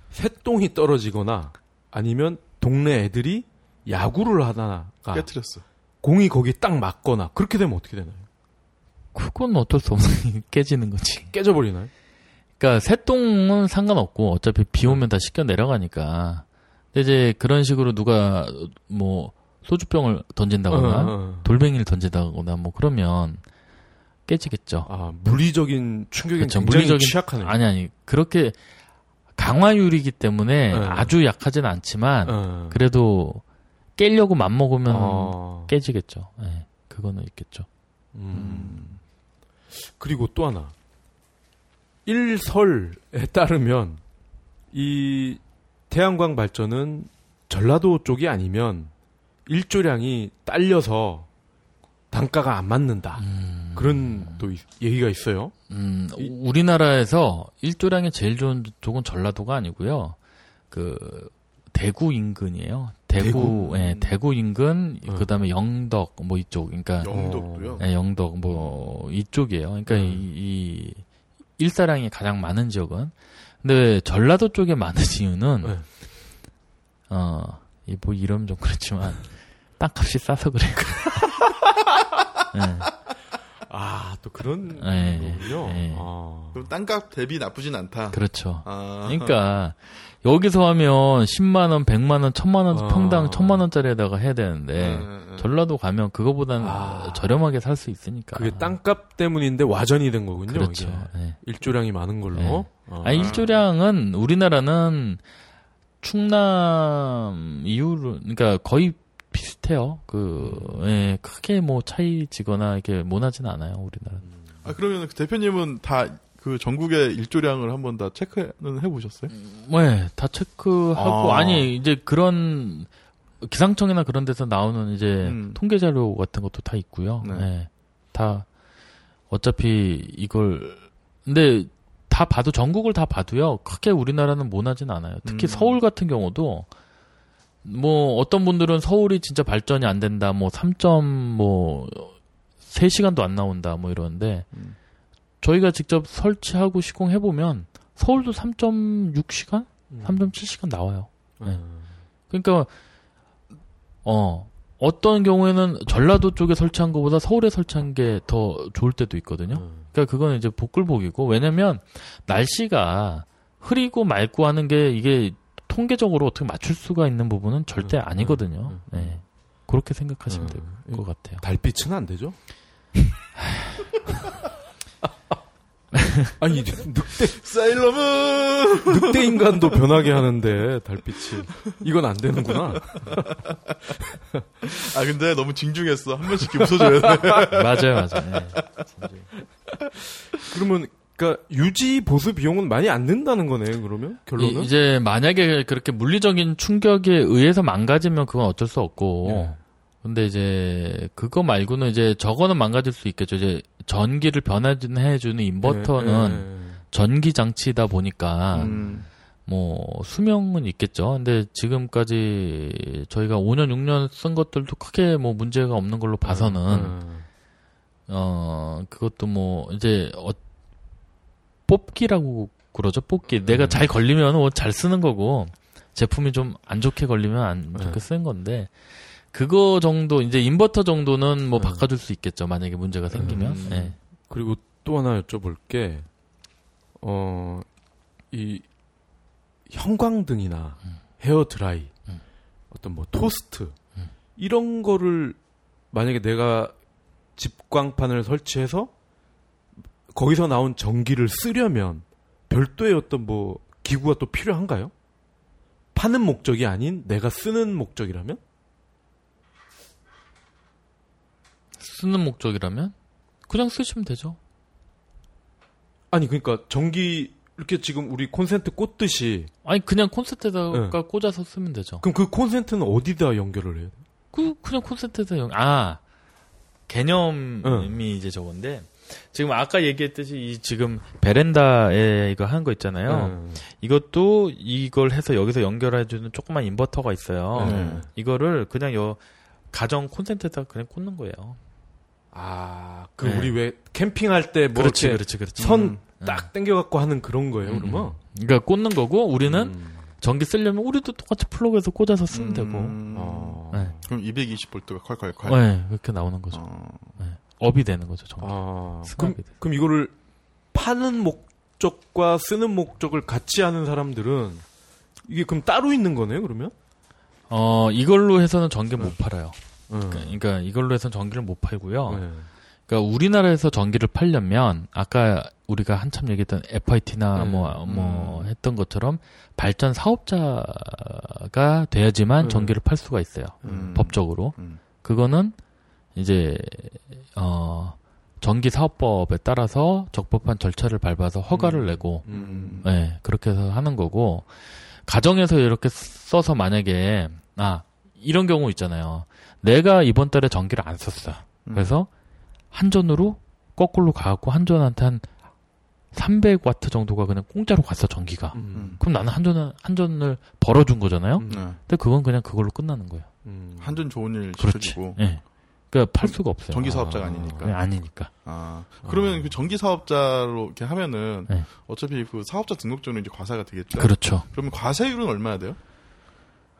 새똥이 떨어지거나 아니면 동네 애들이 야구를 하다가 깨트렸어. 공이 거기 딱 맞거나 그렇게 되면 어떻게 되나요? 그건 어쩔 수 없는 깨지는 거지. 깨져버리나요? 그러니까 새똥은 상관없고 어차피 비 오면 다 씻겨 내려가니까. 근데 이제 그런 식으로 누가 뭐 소주병을 던진다거나 어, 어, 어. 돌멩이를 던진다거나 뭐 그러면 깨지겠죠. 아 물리적인 충격이 그렇죠. 굉장히 물리적인, 취약하네요. 아니 아니 그렇게 강화율이기 때문에 어, 아주 약하진 않지만 어, 그래도 깨려고 맘먹으면 어. 깨지겠죠. 네, 그거는 있겠죠. 음. 그리고 또 하나 일설에 따르면 이 태양광 발전은 전라도 쪽이 아니면 일조량이 딸려서 단가가 안 맞는다. 음. 그런 또 얘기가 있어요. 음, 우리나라에서 일조량이 제일 좋은 쪽은 전라도가 아니고요. 그 대구 인근이에요. 대구, 대구, 예, 대구 인근, 네. 그 다음에 영덕, 뭐 이쪽, 그러니까. 영덕도요? 예, 영덕, 뭐, 이쪽이에요. 그러니까 네. 이, 이, 일사량이 가장 많은 지역은. 근데 전라도 쪽에 많은 이유는, 네. 어, 이, 뭐, 이러면 좀 그렇지만, 땅값이 싸서 그래요. 네. 아, 또 그런 네. 거군요. 네. 아. 그럼 땅값 대비 나쁘진 않다. 그렇죠. 아. 그러니까, 여기서 하면 십만 원, 백만 원, 천만 원, 아. 평당 천만 원짜리에다가 해야 되는데, 아. 전라도 가면 그거보다는 아. 저렴하게 살 수 있으니까. 그게 땅값 때문인데 와전이 된 거군요. 그렇죠. 네. 일조량이 많은 걸로. 네. 아. 아니, 일조량은 우리나라는 충남 이후로, 그러니까 거의 비슷해요. 그, 예, 크게 뭐 차이지거나 이렇게 모나진 않아요, 우리나라는. 아, 그러면 대표님은 다 그 전국의 일조량을 한번 다 체크는 해보셨어요? 네, 다 체크하고, 아. 아니, 이제 그런 기상청이나 그런 데서 나오는 이제 음. 통계자료 같은 것도 다 있고요. 네. 예, 다 어차피 이걸, 근데 다 봐도, 전국을 다 봐도요, 크게 우리나라는 모나진 않아요. 특히 음. 서울 같은 경우도 뭐, 어떤 분들은 서울이 진짜 발전이 안 된다, 뭐, 삼 점, 뭐, 세 시간도 안 나온다, 뭐 이러는데, 음. 저희가 직접 설치하고 시공해보면, 서울도 삼 점 육 시간? 음. 삼 점 칠 시간 나와요. 음. 네. 그러니까, 어, 어떤 경우에는 전라도 쪽에 설치한 것보다 서울에 설치한 게 더 좋을 때도 있거든요. 음. 그러니까 그건 이제 복글복이고, 왜냐면, 날씨가 흐리고 맑고 하는 게 이게, 통계적으로 어떻게 맞출 수가 있는 부분은 절대 음, 아니거든요. 음, 음. 네. 그렇게 생각하시면 음, 될 것 같아요. 달빛은 안 되죠? 아니, 늑대, 사일러문! 늑대 인간도 변하게 하는데, 달빛이. 이건 안 되는구나. 아, 근데 너무 징중했어. 한 번씩 웃어줘야 돼. 맞아요, 맞아요. 네. 그러면, 그러니까 유지 보수 비용은 많이 안 든다는 거네요. 그러면 결론은 이제 만약에 그렇게 물리적인 충격에 의해서 망가지면 그건 어쩔 수 없고 네. 근데 이제 그거 말고는 이제 저거는 망가질 수 있겠죠. 이제 전기를 변환해주는 인버터는 네, 네. 전기 장치다 보니까 음. 뭐 수명은 있겠죠. 근데 지금까지 저희가 오 년, 육 년 쓴 것들도 크게 뭐 문제가 없는 걸로 봐서는 음. 어 그것도 뭐 이제 어, 뽑기라고 그러죠. 뽑기. 음. 내가 잘 걸리면 뭐 잘 쓰는 거고 제품이 좀 안 좋게 걸리면 안 좋게 음. 쓰는 건데. 그거 정도 이제 인버터 정도는 뭐 네. 바꿔줄 수 있겠죠. 만약에 문제가 생기면. 음. 네. 그리고 또 하나 여쭤볼 게 어 이 형광등이나 음. 헤어 드라이, 음. 어떤 뭐 토스트 음. 이런 거를 만약에 내가 집광판을 설치해서 거기서 나온 전기를 쓰려면 별도의 어떤 뭐 기구가 또 필요한가요? 파는 목적이 아닌 내가 쓰는 목적이라면? 쓰는 목적이라면 그냥 쓰시면 되죠. 아니 그러니까 전기 이렇게 지금 우리 콘센트 꽂듯이 아니 그냥 콘센트에다가 네. 꽂아서 쓰면 되죠. 그럼 그 콘센트는 어디다 연결을 해요? 그 그냥 콘센트에다 연. 아 개념이 네. 이제 저건데 지금 아까 얘기했듯이 이 지금 베란다에 이거 한 거 있잖아요. 네. 이것도 이걸 해서 여기서 연결해주는 조그만 인버터가 있어요. 네. 이거를 그냥 요 가정 콘센트에다 그냥 꽂는 거예요. 아, 그 네. 우리 왜 캠핑할 때 뭐 이렇게 선 딱 당겨갖고 하는 그런 거예요, 음. 그러면? 그러니까 꽂는 거고 우리는 음. 전기 쓰려면 우리도 똑같이 플러그에서 꽂아서 쓰면 음. 되고. 어. 네. 그럼 이백이십 볼트가 콸콸콸. 네, 그렇게 나오는 거죠. 어. 네. 업이 되는 거죠, 전기. 아. 그럼, 그럼 이거를 파는 목적과 쓰는 목적을 같이 하는 사람들은 이게 그럼 따로 있는 거네요, 그러면? 어, 이걸로 해서는 전기 네. 못 팔아요. 음. 그러니까 이걸로 해서는 전기를 못 팔고요. 네. 그러니까 우리나라에서 전기를 팔려면 아까 우리가 한참 얘기했던 에프아이티나 뭐뭐 네. 뭐 음. 했던 것처럼 발전 사업자가 돼야지만 음. 전기를 팔 수가 있어요. 음. 법적으로. 음. 그거는 이제 어 전기 사업법에 따라서 적법한 절차를 밟아서 허가를 음. 내고 음. 네, 그렇게 해서 하는 거고 가정에서 이렇게 써서 만약에 아 이런 경우 있잖아요. 내가 이번 달에 전기를 안 썼어. 그래서 한전으로 거꾸로 가갖고 한전한테 한 삼백 와트 정도가 그냥 공짜로 갔어 전기가. 음. 그럼 나는 한전을 한전을 벌어준 거잖아요. 음. 근데 그건 그냥 그걸로 끝나는 거예요. 음. 한전 좋은 일 시켜주고. 네. 그러니까 팔 수가 없어요. 전기 사업자가 아. 아니니까. 네, 아니니까. 아 그러면 아. 그 전기 사업자로 이렇게 하면은 네. 어차피 그 사업자 등록증은 이제 과세가 되겠죠. 그렇죠. 그러면 과세율은 얼마나 돼요?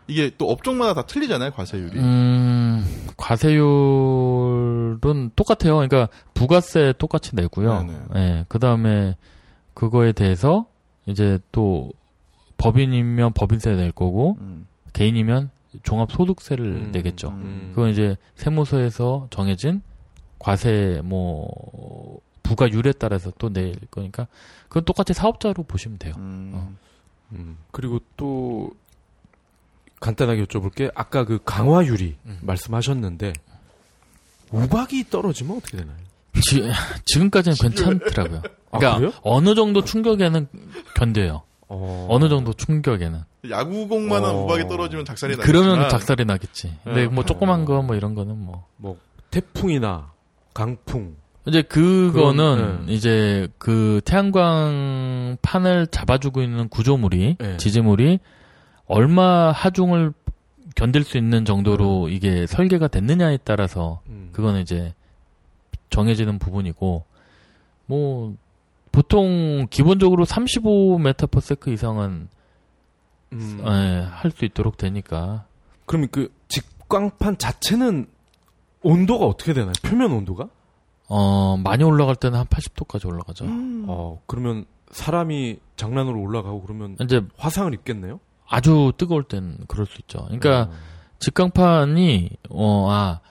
이게 또 업종마다 다 틀리잖아요, 과세율이. 음, 과세율은 똑같아요. 그러니까 부가세 똑같이 내고요. 예, 네, 그다음에 그거에 대해서 이제 또 법인이면 법인세 낼 거고 음. 개인이면 종합소득세를 음, 내겠죠. 음. 그건 이제 세무서에서 정해진 과세 뭐 부가율에 따라서 또 낼 거니까 그건 똑같이 사업자로 보시면 돼요. 음. 어. 음. 그리고 또 간단하게 여쭤볼게. 아까 그 강화유리 음. 말씀하셨는데 우박이 떨어지면 어떻게 되나요? 지, 지금까지는 괜찮더라고요. 그러니까 아, 그래요? 어느 정도 충격에는 견뎌요. 어... 어느 정도 충격에는. 야구공만한 어... 우박이 떨어지면 작살이 나겠지. 그러면 작살이 나겠지. 근데 뭐 조그만 거 뭐 이런 거는 뭐. 뭐 태풍이나 강풍. 이제 그거는 네. 이제 그 태양광 판을 잡아주고 있는 구조물이 네. 지지물이 얼마 하중을 견딜 수 있는 정도로 음. 이게 설계가 됐느냐에 따라서 음. 그거는 이제 정해지는 부분이고 뭐 보통 기본적으로 삼십오 미터 퍼 세컨드 이상은 음. 예, 할 수 있도록 되니까. 그럼 그 직광판 자체는 온도가 어떻게 되나요? 표면 온도가? 어 많이 올라갈 때는 한 팔십 도까지 올라가죠. 음. 어 그러면 사람이 장난으로 올라가고 그러면 이제 화상을 입겠네요? 아주 뜨거울 땐 그럴 수 있죠. 그러니까 음. 직광판이 어, 아,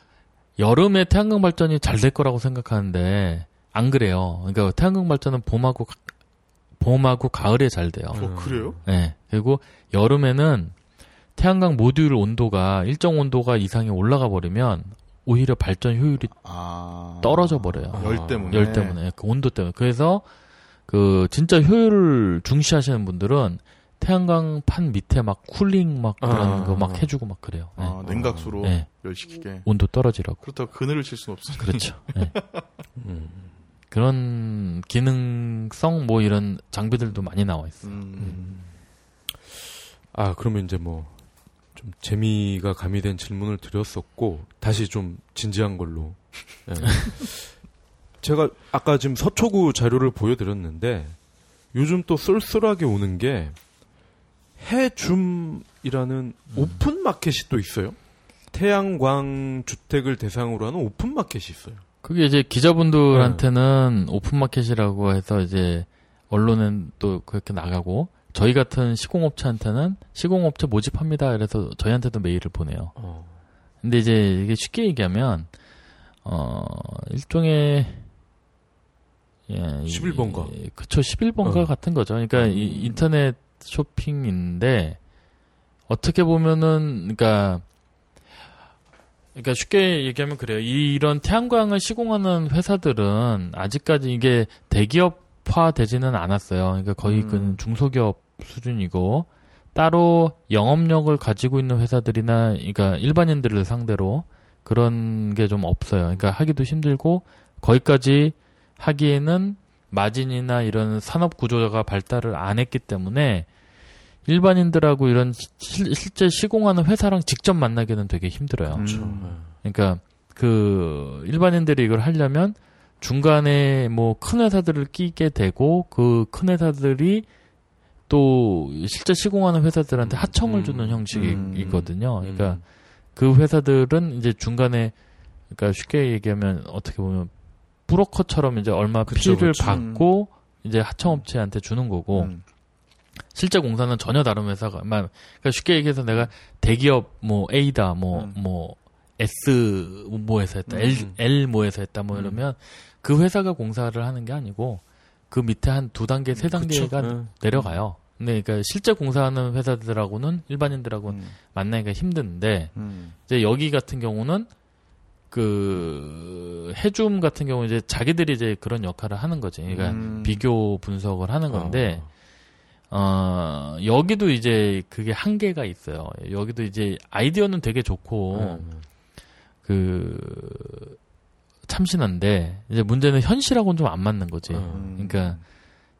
여름에 태양광 발전이 잘 될 거라고 생각하는데 안 그래요. 그러니까 태양광 발전은 봄하고 봄하고 가을에 잘 돼요. 어, 그래요? 네. 그리고 여름에는 태양광 모듈 온도가 일정 온도가 이상이 올라가 버리면 오히려 발전 효율이 아... 떨어져 버려요. 아, 열 때문에. 열 때문에. 그 온도 때문에. 그래서 그 진짜 효율을 중시하시는 분들은 태양광판 밑에 막 쿨링 막 그런 아, 거 막 아, 해주고 막 그래요. 아, 네. 냉각수로 네. 열시키게. 온도 떨어지라고. 그렇다고 그늘을 칠 수는 없으니까. 그렇죠. 네. 음. 그런 기능성 뭐 이런 장비들도 많이 나와 있어요. 음. 음. 아, 그러면 이제 뭐 좀 재미가 가미된 질문을 드렸었고 다시 좀 진지한 걸로. 네. 제가 아까 지금 서초구 자료를 보여드렸는데 요즘 또 쏠쏠하게 오는 게 해줌이라는 음. 오픈 마켓이 또 있어요. 태양광 주택을 대상으로 하는 오픈 마켓이 있어요. 그게 이제 기자분들한테는 네. 오픈 마켓이라고 해서 이제 언론은 또 그렇게 나가고 저희 같은 시공업체한테는 시공업체 모집합니다. 그래서 저희한테도 메일을 보내요. 어. 근데 이제 이게 쉽게 얘기하면 어 일종의 예, 십일 번가. 예, 그쵸, 십일 번가 어. 같은 거죠. 그러니까 음. 이 인터넷 쇼핑인데 어떻게 보면은 그러니까 그러니까 쉽게 얘기하면 그래요. 이, 이런 태양광을 시공하는 회사들은 아직까지 이게 대기업화 되지는 않았어요. 그러니까 거의 음. 중소기업 수준이고 따로 영업력을 가지고 있는 회사들이나 그러니까 일반인들을 상대로 그런 게 좀 없어요. 그러니까 하기도 힘들고 거기까지 하기에는 마진이나 이런 산업 구조가 발달을 안 했기 때문에 일반인들하고 이런 시, 실제 시공하는 회사랑 직접 만나기는 되게 힘들어요. 음. 그러니까 그 일반인들이 이걸 하려면 중간에 뭐 큰 회사들을 끼게 되고 그 큰 회사들이 또 실제 시공하는 회사들한테 하청을 음. 주는 형식이거든요. 그러니까 음. 그 회사들은 이제 중간에 그러니까 쉽게 얘기하면 어떻게 보면 브로커처럼 이제 얼마 그쵸, 피를 그쵸. 받고 이제 하청업체한테 주는 거고 음. 실제 공사는 전혀 다른 회사가 그러니까 쉽게 얘기해서 내가 대기업 뭐 A다 뭐뭐 음. 뭐 S 뭐 회사 했다 음. L, L 뭐 회사 했다 뭐 음. 이러면 그 회사가 공사를 하는 게 아니고 그 밑에 한 두 단계 세 단계가 음. 내려가요. 근데 그러니까 실제 공사하는 회사들하고는 일반인들하고는 음. 만나기가 힘든데 음. 이제 여기 같은 경우는 그 해줌 같은 경우 이제 자기들이 이제 그런 역할을 하는 거지. 그러니까 음. 비교 분석을 하는 건데 어. 어 여기도 이제 그게 한계가 있어요. 여기도 이제 아이디어는 되게 좋고 음. 그 참신한데 이제 문제는 현실하고는 좀 안 맞는 거지. 음. 그러니까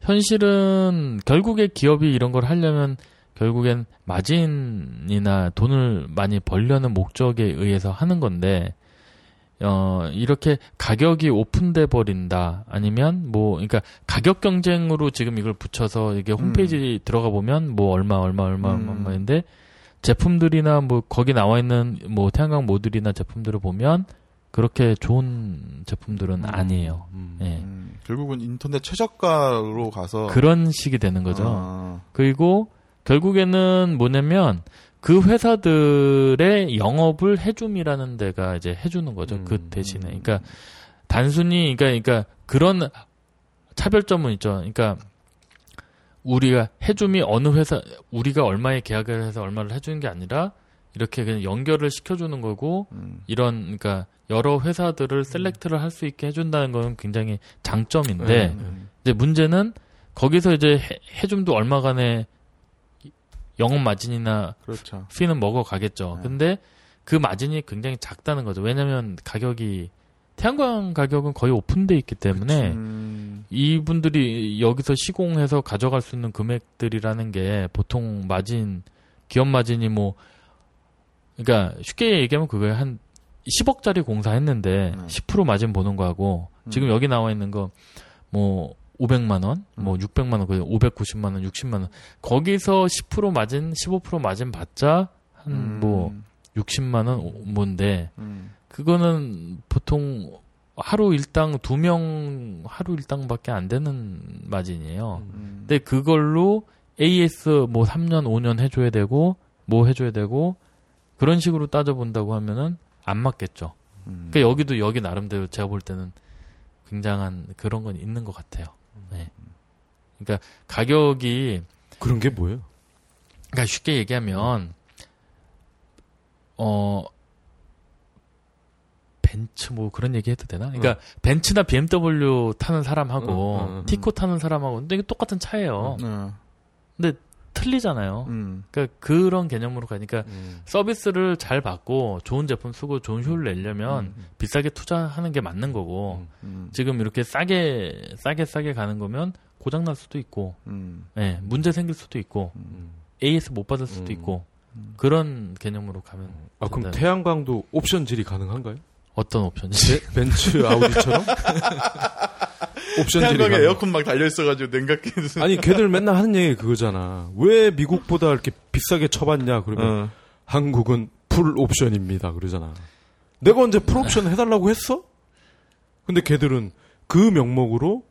현실은 결국에 기업이 이런 걸 하려면 결국엔 마진이나 돈을 많이 벌려는 목적에 의해서 하는 건데. 어, 이렇게 가격이 오픈돼 버린다. 아니면 뭐, 그러니까 가격 경쟁으로 지금 이걸 붙여서 이게 홈페이지 음. 들어가 보면 뭐 얼마, 얼마, 얼마, 음. 얼마인데 제품들이나 뭐 거기 나와 있는 뭐 태양광 모듈이나 제품들을 보면 그렇게 좋은 제품들은 음. 아니에요. 음. 예. 음. 결국은 인터넷 최저가로 가서 그런 식이 되는 거죠. 아. 그리고 결국에는 뭐냐면 그 회사들의 영업을 해줌이라는 데가 이제 해주는 거죠. 음. 그 대신에. 그러니까 단순히 그러니까, 그러니까 그런 차별점은 있죠. 그러니까 우리가 해줌이 어느 회사 우리가 얼마에 계약을 해서 얼마를 해주는 게 아니라 이렇게 그냥 연결을 시켜주는 거고 음. 이런 그러니까 여러 회사들을 셀렉트를 할 수 있게 해준다는 건 굉장히 장점인데 음, 음. 이제 문제는 거기서 이제 해, 해줌도 얼마간에 영업 마진이나 그렇죠. 피는 먹어 가겠죠. 네. 근데 그 마진이 굉장히 작다는 거죠. 왜냐하면 가격이 태양광 가격은 거의 오픈돼 있기 때문에 그치. 이분들이 여기서 시공해서 가져갈 수 있는 금액들이라는 게 보통 마진 기업 마진이 뭐 그러니까 쉽게 얘기하면 그거에 한 십억짜리 공사했는데 네. 십 퍼센트 마진 보는 거하고 음. 지금 여기 나와 있는 거 뭐 오백만 원, 음. 뭐 육백만 원, 오백구십만 원, 육십만 원. 거기서 십 퍼센트 마진, 십오 퍼센트 마진 받자 한 뭐 음. 육십만 원 뭔데 음. 그거는 보통 하루 일당 두 명 하루 일당밖에 안 되는 마진이에요. 음. 근데 그걸로 에이에스 뭐 삼 년, 오 년 해줘야 되고 뭐 해줘야 되고 그런 식으로 따져본다고 하면은 안 맞겠죠. 음. 그러니까 여기도 여기 나름대로 제가 볼 때는 굉장한 그런 건 있는 것 같아요. 네. 그러니까 가격이 그런 게 뭐예요? 그러니까 쉽게 얘기하면 어 벤츠 뭐 그런 얘기 해도 되나? 그러니까 응. 벤츠나 비엠더블유 타는 사람하고 응, 응, 응. 티코 타는 사람하고 근데 이게 똑같은 차예요. 응, 응. 근데 틀리잖아요. 음. 그러니까 그런 개념으로 가니까 음. 서비스를 잘 받고 좋은 제품 쓰고 좋은 효율 내려면 음. 비싸게 투자하는 게 맞는 거고 음. 음. 지금 이렇게 싸게 싸게 싸게 가는 거면 고장 날 수도 있고 음. 네, 문제 생길 수도 있고 음. 에이에스 못 받을 수도 음. 있고 음. 그런 개념으로 가면 아 된다. 그럼 태양광도 옵션질이 가능한가요? 어떤 옵션질? 벤츠 아우디처럼? 옵션질이 태양광에 에어컨 막 달려있어가지고 냉각기 아니 걔들 맨날 하는 얘기 그거잖아. 왜 미국보다 이렇게 비싸게 쳐봤냐 그러면 어. 한국은 풀 옵션입니다 그러잖아. 내가 언제 풀 옵션 해달라고 했어? 근데 걔들은 그 명목으로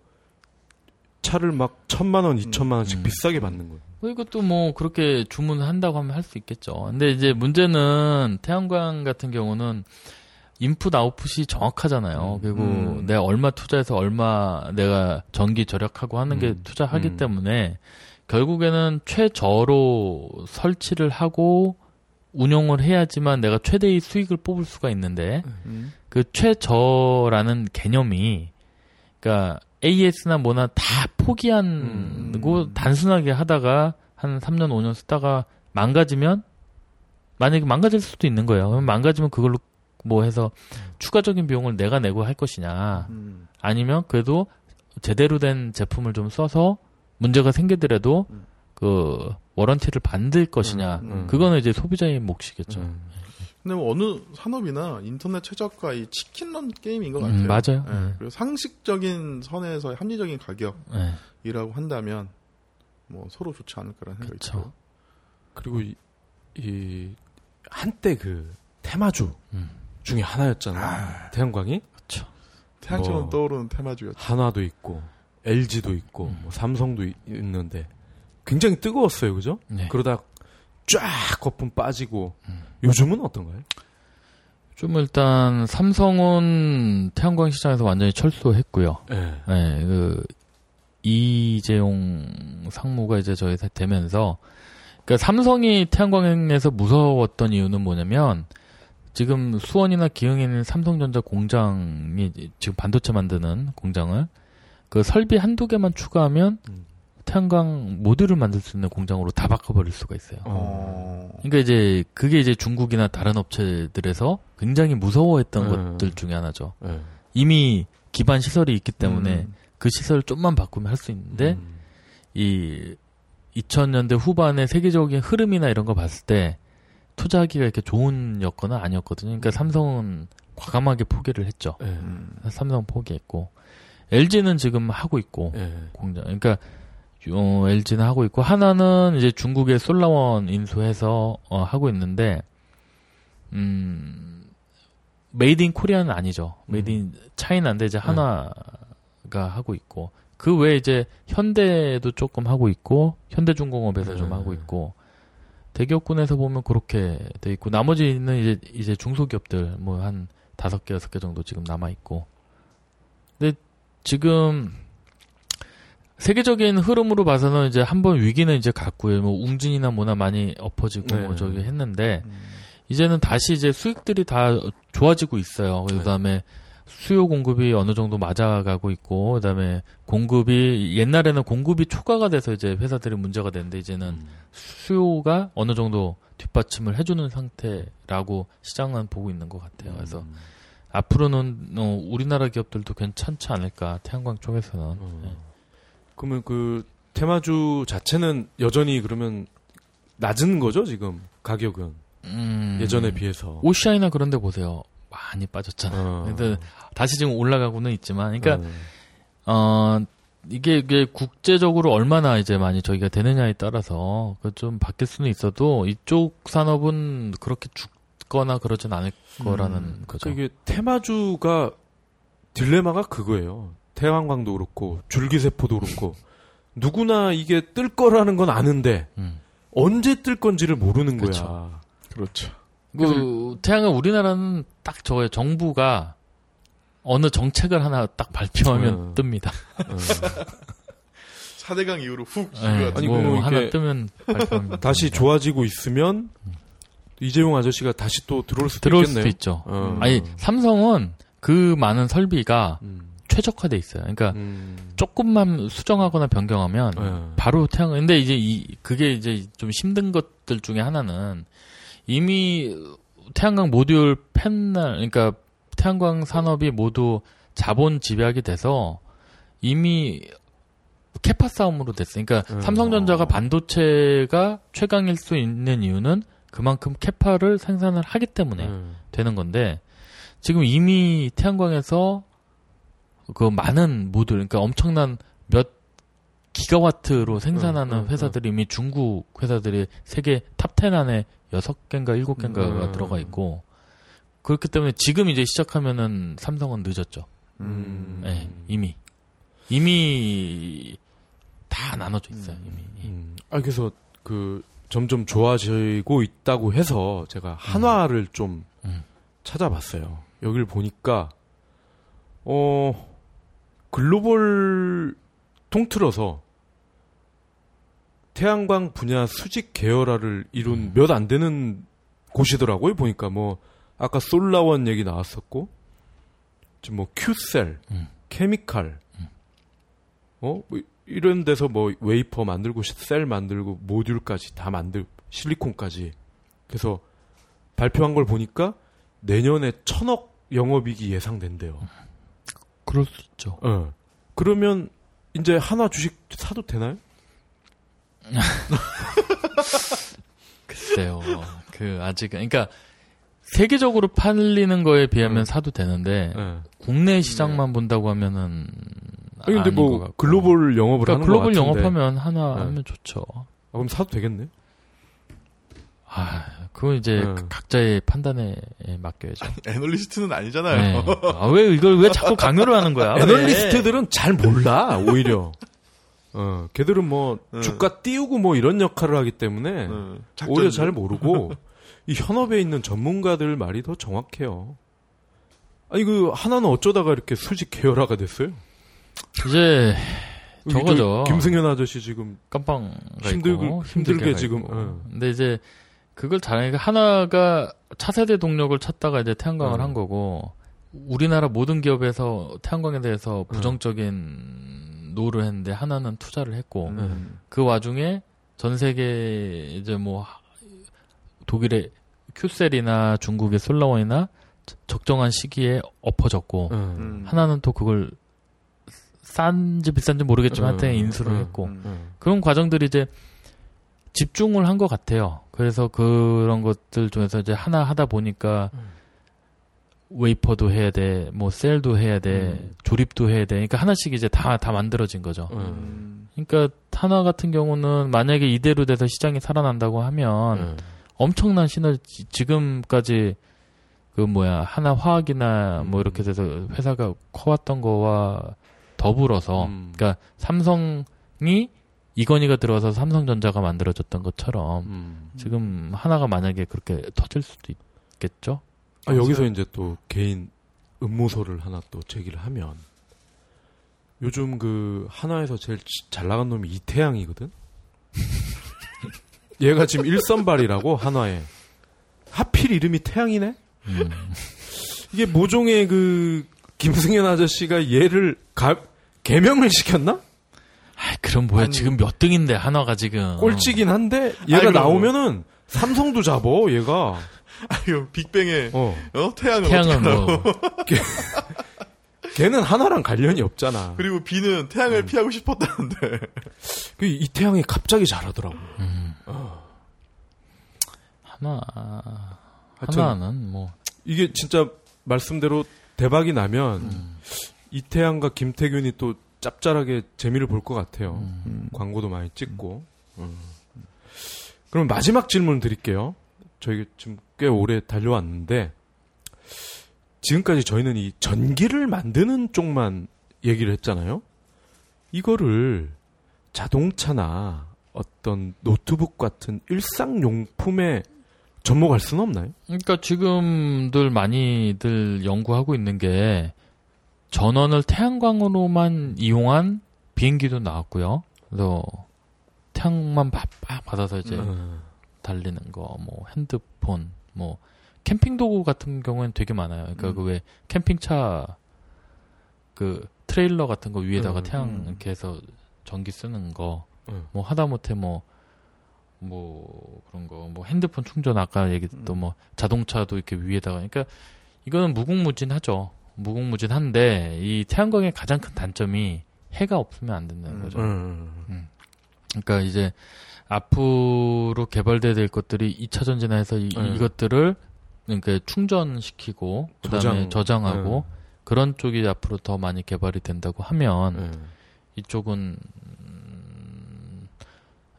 차를 막 천만 원, 이천만 원씩 음. 비싸게 받는 거예요. 이것도 뭐 그렇게 주문한다고 하면 할 수 있겠죠. 근데 이제 문제는 태양광 같은 경우는 인풋 아웃풋이 정확하잖아요. 그리고 음. 내가 얼마 투자해서 얼마 내가 전기 절약하고 하는 게 음. 투자하기 음. 때문에 결국에는 최저로 설치를 하고 운용을 해야지만 내가 최대의 수익을 뽑을 수가 있는데 음. 그 최저라는 개념이 그러니까 에이에스나 뭐나 다 포기한 고 음. 단순하게 하다가 한 삼 년 오 년 쓰다가 망가지면 만약에 망가질 수도 있는 거예요. 그럼 망가지면 그걸로 뭐 해서 추가적인 비용을 내가 내고 할 것이냐 음. 아니면 그래도 제대로 된 제품을 좀 써서 문제가 생기더라도 음. 그 워런티를 받을 것이냐 음. 음. 그거는 이제 소비자의 몫이겠죠. 음. 근데 뭐 어느 산업이나 인터넷 최저가 이 치킨런 게임인 것 같아요. 음, 맞아요. 네. 네. 그리고 상식적인 선에서 합리적인 가격이라고 네. 한다면 뭐 서로 좋지 않을까라는 생각이 들어요. 그리고 이, 이 한때 그 테마주 음. 중에 하나였잖아요. 아. 태양광이. 그렇죠. 태양처럼 뭐 떠오르는 테마주였죠. 한화도 있고 엘지도 있고 음. 뭐 삼성도 이, 있는데 굉장히 뜨거웠어요, 그죠? 네. 그러다 쫙 거품 빠지고 음. 요즘은 어떤가요? 좀 일단 삼성은 태양광 시장에서 완전히 철수했고요. 네. 네, 그 이재용 상무가 이제 저희 되면서 그러니까 삼성이 태양광에서 무서웠던 이유는 뭐냐면 지금 수원이나 기흥에 있는 삼성전자 공장이 지금 반도체 만드는 공장을 그 설비 한두 개만 추가하면 음. 태양광 모듈을 만들 수 있는 공장으로 다 바꿔버릴 수가 있어요. 어. 그러니까 이제 그게 이제 중국이나 다른 업체들에서 굉장히 무서워했던 음. 것들 중에 하나죠. 음. 이미 기반 시설이 있기 때문에 음. 그 시설을 좀만 바꾸면 할 수 있는데 음. 이 이천 년대 후반의 세계적인 흐름이나 이런 거 봤을 때 투자하기가 이렇게 좋은 여건은 아니었거든요. 그러니까 삼성은 과감하게 포기를 했죠. 음. 삼성 포기했고 엘지는 지금 하고 있고 음. 공장. 그러니까 어, 엘지는 하고 있고 하나는 이제 중국의 솔라원 인수해서 어, 하고 있는데 음, 메이드 인 코리아는 아니죠. 메이드 인 차이나인데 이제 하나가 음. 하고 있고 그 외에 이제 현대도 조금 하고 있고 현대중공업에서 음. 좀 하고 있고 대기업군에서 보면 그렇게 돼 있고 나머지는 이제 이제 중소기업들 뭐 한 다섯 개 여섯 개 정도 지금 남아 있고 근데 지금 세계적인 흐름으로 봐서는 이제 한번 위기는 이제 갔고요. 뭐 웅진이나 뭐나 많이 엎어지고 네. 뭐 저기 했는데 음. 이제는 다시 이제 수익들이 다 좋아지고 있어요. 그다음에 네. 수요 공급이 어느 정도 맞아가고 있고 그다음에 공급이 옛날에는 공급이 초과가 돼서 이제 회사들이 문제가 됐는데 이제는 음. 수요가 어느 정도 뒷받침을 해주는 상태라고 시장은 보고 있는 것 같아요. 그래서 음. 앞으로는 어, 우리나라 기업들도 괜찮지 않을까 태양광 쪽에서는. 음. 네. 그러면 그 테마주 자체는 여전히 그러면 낮은 거죠 지금 가격은 음. 예전에 비해서. 오시아이나 그런 데 보세요. 많이 빠졌잖아요. 어. 근데 다시 지금 올라가고는 있지만, 그러니까 어, 어 이게, 이게 국제적으로 얼마나 이제 많이 저희가 되느냐에 따라서 좀 바뀔 수는 있어도 이쪽 산업은 그렇게 죽거나 그러진 않을 거라는 음. 거죠. 이게 테마주가 딜레마가 그거예요. 태양광도 그렇고 줄기세포도 그렇고 누구나 이게 뜰 거라는 건 아는데 음. 언제 뜰 건지를 모르는 그쵸. 거야. 그렇죠. 그 태양은 우리나라는 딱 저거예요. 정부가 어느 정책을 하나 딱 발표하면 음. 뜹니다. 음. 사대강 이후로 훅. 네, 아니 뭐, 뭐 하나 뜨면 발표합니다. 다시 좋아지고 있으면 음. 이재용 아저씨가 다시 또 들어올 수도 들어올 있겠네요. 들어올 수도 있죠. 음. 아니 삼성은 그 많은 설비가 음. 최적화돼 있어요. 그러니까 음. 조금만 수정하거나 변경하면 네. 바로 태양. 근데 이제 이 그게 이제 좀 힘든 것들 중에 하나는 이미 태양광 모듈 패널, 그러니까 태양광 산업이 모두 자본 집약이 돼서 이미 캐파 싸움으로 됐으니까 그러니까 음, 삼성전자가 어. 반도체가 최강일 수 있는 이유는 그만큼 캐파를 생산을 하기 때문에 음. 되는 건데 지금 이미 태양광에서 그 많은 모듈, 그러니까 엄청난 몇 기가와트로 생산하는 음, 음, 회사들이 이미 중국 회사들이 세계 탑십 안에 여섯 개인가 일곱 개인가가 음. 들어가 있고 그렇기 때문에 지금 이제 시작하면은 삼성은 늦었죠. 음. 네, 이미. 이미 다 나눠져 있어요. 음. 이미. 음. 아, 그래서 그 점점 좋아지고 있다고 해서 제가 한화를 음. 좀 음. 찾아봤어요. 여기를 보니까 어 글로벌 통틀어서 태양광 분야 수직 계열화를 이룬 음. 몇 안 되는 곳이더라고요. 보니까 뭐 아까 솔라원 얘기 나왔었고 지금 뭐 큐셀, 음. 케미칼 어? 뭐 이런 데서 뭐 웨이퍼 만들고 셀 만들고 모듈까지 다 만들 실리콘까지 그래서 발표한 걸 보니까 내년에 천억 영업이익이 예상된대요. 그럴 수 있죠. 어. 그러면 이제 하나 주식 사도 되나요? 글쎄요. 그 아직 그러니까 세계적으로 팔리는 거에 비하면 음. 사도 되는데 음. 국내 시장만 음. 본다고 하면은 아니, 근데 뭐, 글로벌 영업을 그러니까 하는 글로벌 것 같은데. 글로벌 영업하면 하나 네. 하면 좋죠. 아, 그럼 사도 되겠네? 아, 그건 이제 네. 각자의 판단에 맡겨야죠. 아니, 애널리스트는 아니잖아요. 네. 아, 왜 이걸 왜 자꾸 강요를 하는 거야? 애널리스트들은 잘 몰라, 오히려. 어, 걔들은 뭐, 네. 주가 띄우고 뭐 이런 역할을 하기 때문에 네. 오히려 잘 모르고, 이 현업에 있는 전문가들 말이 더 정확해요. 아니, 그, 하나는 어쩌다가 이렇게 수직 계열화가 됐어요? 이제 저거죠. 김승현 아저씨 지금 깜빵 힘들 힘들게 지금. 응. 근데 이제 그걸 잘하니까 하나가 차세대 동력을 찾다가 이제 태양광을 응. 한 거고 우리나라 모든 기업에서 태양광에 대해서 부정적인 응. 노를 했는데 하나는 투자를 했고 응. 그 와중에 전 세계 이제 뭐 독일의 큐셀이나 중국의 솔라원이나 적정한 시기에 엎어졌고 응. 하나는 또 그걸 싼지 비싼지 모르겠지만 하여튼 음, 인수를 음, 했고 음, 음. 그런 과정들이 이제 집중을 한 것 같아요. 그래서 그런 것들 중에서 이제 하나 하다 보니까 음. 웨이퍼도 해야 돼, 뭐 셀도 해야 돼, 음. 조립도 해야 돼. 그러니까 하나씩 이제 다, 다 만들어진 거죠. 음. 그러니까 하나 같은 경우는 만약에 이대로 돼서 시장이 살아난다고 하면 음. 엄청난 시너지 지금까지 그 뭐야 하나 화학이나 뭐 이렇게 돼서 회사가 커왔던 거와 더불어서, 음. 그러니까 삼성이 이건희가 들어와서 삼성전자가 만들어졌던 것처럼 음. 지금 하나가 만약에 그렇게 터질 수도 있겠죠? 아, 여기서 이제 또 개인 음모설을 하나 또 제기를 하면 요즘 그 하나에서 제일 잘 나간 놈이 이태양이거든? 얘가 지금 일선발이라고 하나에. 하필 이름이 태양이네? 음. 이게 모종의 그 김승현 아저씨가 얘를 가, 개명을 시켰나? 아, 그럼 뭐야. 아니, 지금 몇 등인데, 하나가 지금. 꼴찌긴 한데, 얘가 아이고. 나오면은 삼성도 잡어, 얘가. 아유, 빅뱅에, 어, 어? 태양을. 태양을 뭐. 걔, 걔는 하나랑 관련이 없잖아. 그리고 B는 태양을 음. 피하고 싶었다는데. 그, 이 태양이 갑자기 잘하더라고. 음. 어. 하나, 하여튼, 하나는 뭐. 이게 진짜 말씀대로 대박이 나면 음. 이태양과 김태균이 또 짭짤하게 재미를 볼 것 같아요. 음. 광고도 많이 찍고. 음. 음. 그럼 마지막 질문 드릴게요. 저희 지금 꽤 오래 달려왔는데 지금까지 저희는 이 전기를 만드는 쪽만 얘기를 했잖아요. 이거를 자동차나 어떤 노트북 같은 일상용품에 접목할 수는 없나요? 그러니까 지금들 많이들 연구하고 있는 게 전원을 태양광으로만 이용한 비행기도 나왔고요. 그래서 태양만 팍 받아서 이제 음. 달리는 거, 뭐 핸드폰, 뭐 캠핑 도구 같은 경우에는 되게 많아요. 그러니까 음. 그 왜 캠핑차 그 트레일러 같은 거 위에다가 음, 태양 음. 이렇게 해서 전기 쓰는 거, 음. 뭐 하다못해 뭐, 뭐 그런 거, 뭐 핸드폰 충전 아까 얘기했던 음. 뭐 자동차도 이렇게 위에다가, 그러니까 이거는 무궁무진하죠. 무궁무진한데 이 태양광의 가장 큰 단점이 해가 없으면 안 된다는 거죠. 음. 음. 그러니까 이제 앞으로 개발돼야 될 것들이 이 차 전지나 해서 이, 음. 이것들을 그러니까 충전시키고 그다음에 저장. 저장하고 음. 그런 쪽이 앞으로 더 많이 개발이 된다고 하면 음. 이쪽은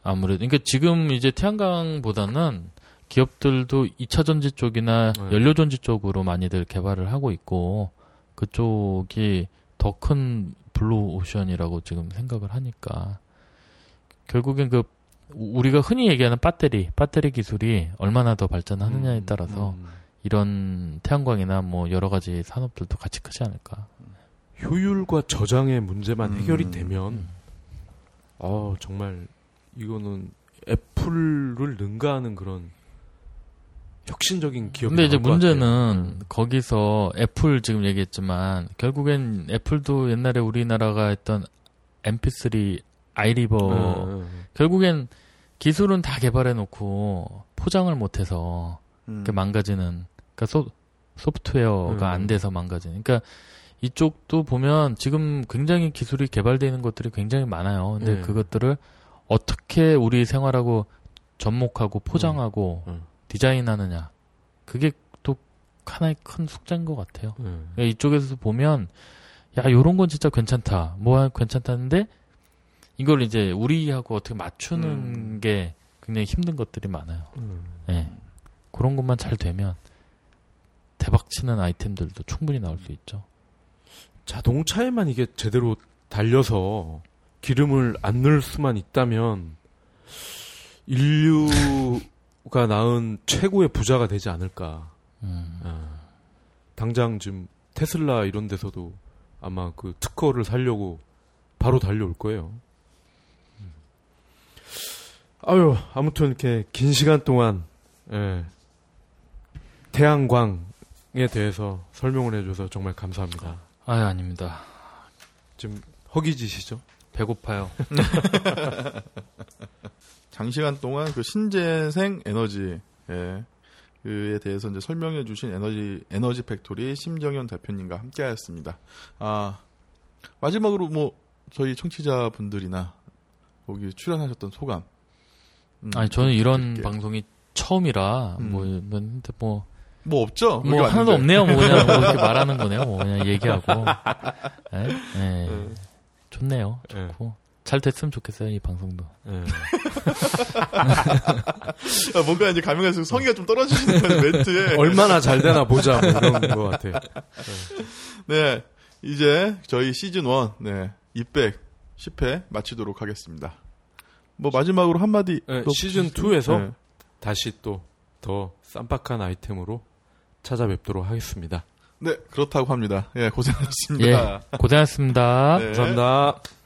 아무래도 그러니까 지금 이제 태양광보다는 기업들도 이 차 전지 쪽이나 음. 연료 전지 쪽으로 많이들 개발을 하고 있고 그쪽이 더 큰 블루 오션이라고 지금 생각을 하니까 결국엔 그 우리가 흔히 얘기하는 배터리, 배터리 기술이 얼마나 더 발전하느냐에 따라서 음, 음. 이런 태양광이나 뭐 여러 가지 산업들도 같이 크지 않을까. 효율과 저장의 문제만 음, 해결이 되면, 음. 어 정말 이거는 애플을 능가하는 그런 혁신적인 기업. 근데 이제 문제는 거기서 애플 지금 얘기했지만 결국엔 애플도 옛날에 우리나라가 했던 엠피쓰리 아이리버 음, 음. 결국엔 기술은 다 개발해놓고 포장을 못해서 음. 망가지는 그러니까 소, 소프트웨어가 음. 안 돼서 망가지는 그러니까 이쪽도 보면 지금 굉장히 기술이 개발되는 것들이 굉장히 많아요. 근데 음. 그것들을 어떻게 우리 생활하고 접목하고 포장하고 음. 음. 디자인하느냐 그게 또 하나의 큰 숙제인 것 같아요. 음. 그러니까 이쪽에서 보면 야 요런 건 진짜 괜찮다 뭐 괜찮다는데 이걸 이제 우리하고 어떻게 맞추는 음. 게 굉장히 힘든 것들이 많아요. 음. 네. 그런 것만 잘 되면 대박치는 아이템들도 충분히 나올 수 있죠. 자동차에만 이게 제대로 달려서 기름을 안 넣을 수만 있다면 인류가 낳은 최고의 부자가 되지 않을까. 음. 아. 당장 지금 테슬라 이런 데서도 아마 그 특허를 살려고 바로 달려올 거예요. 아유, 아무튼 이렇게 긴 시간 동안 예, 태양광에 대해서 설명을 해줘서 정말 감사합니다. 아유, 아닙니다. 지금 허기지시죠? 배고파요. 장시간 동안 그 신재생 에너지에 대해서 이제 설명해주신 에너지 에너지 팩토리 심정현 대표님과 함께하였습니다. 아 마지막으로 뭐 저희 청취자분들이나 거기 출연하셨던 소감. 음, 아니 저는 이런 드릴게요. 방송이 처음이라 음. 뭐 근데 뭐 뭐 없죠? 뭐 하나도 없네요. 뭐 그냥 뭐 이렇게 말하는 거네요. 뭐 그냥 얘기하고. 네? 네. 음. 좋네요. 좋고 음. 잘 됐으면 좋겠어요. 이 방송도. 음. 야, 뭔가 이제 가면 갈수록 성의가 좀 떨어지시는 거예요. 멘트에 얼마나 잘 되나 보자 뭐 이런 거 같아요. 네. 네 이제 저희 시즌 일 네 이백십 회 마치도록 하겠습니다. 뭐 마지막으로 한마디 네, 시즌 이에서 네. 다시 또 더 쌈박한 아이템으로 찾아뵙도록 하겠습니다. 네 그렇다고 합니다. 예 고생하셨습니다. 예, 고생하셨습니다. 네. 감사합니다.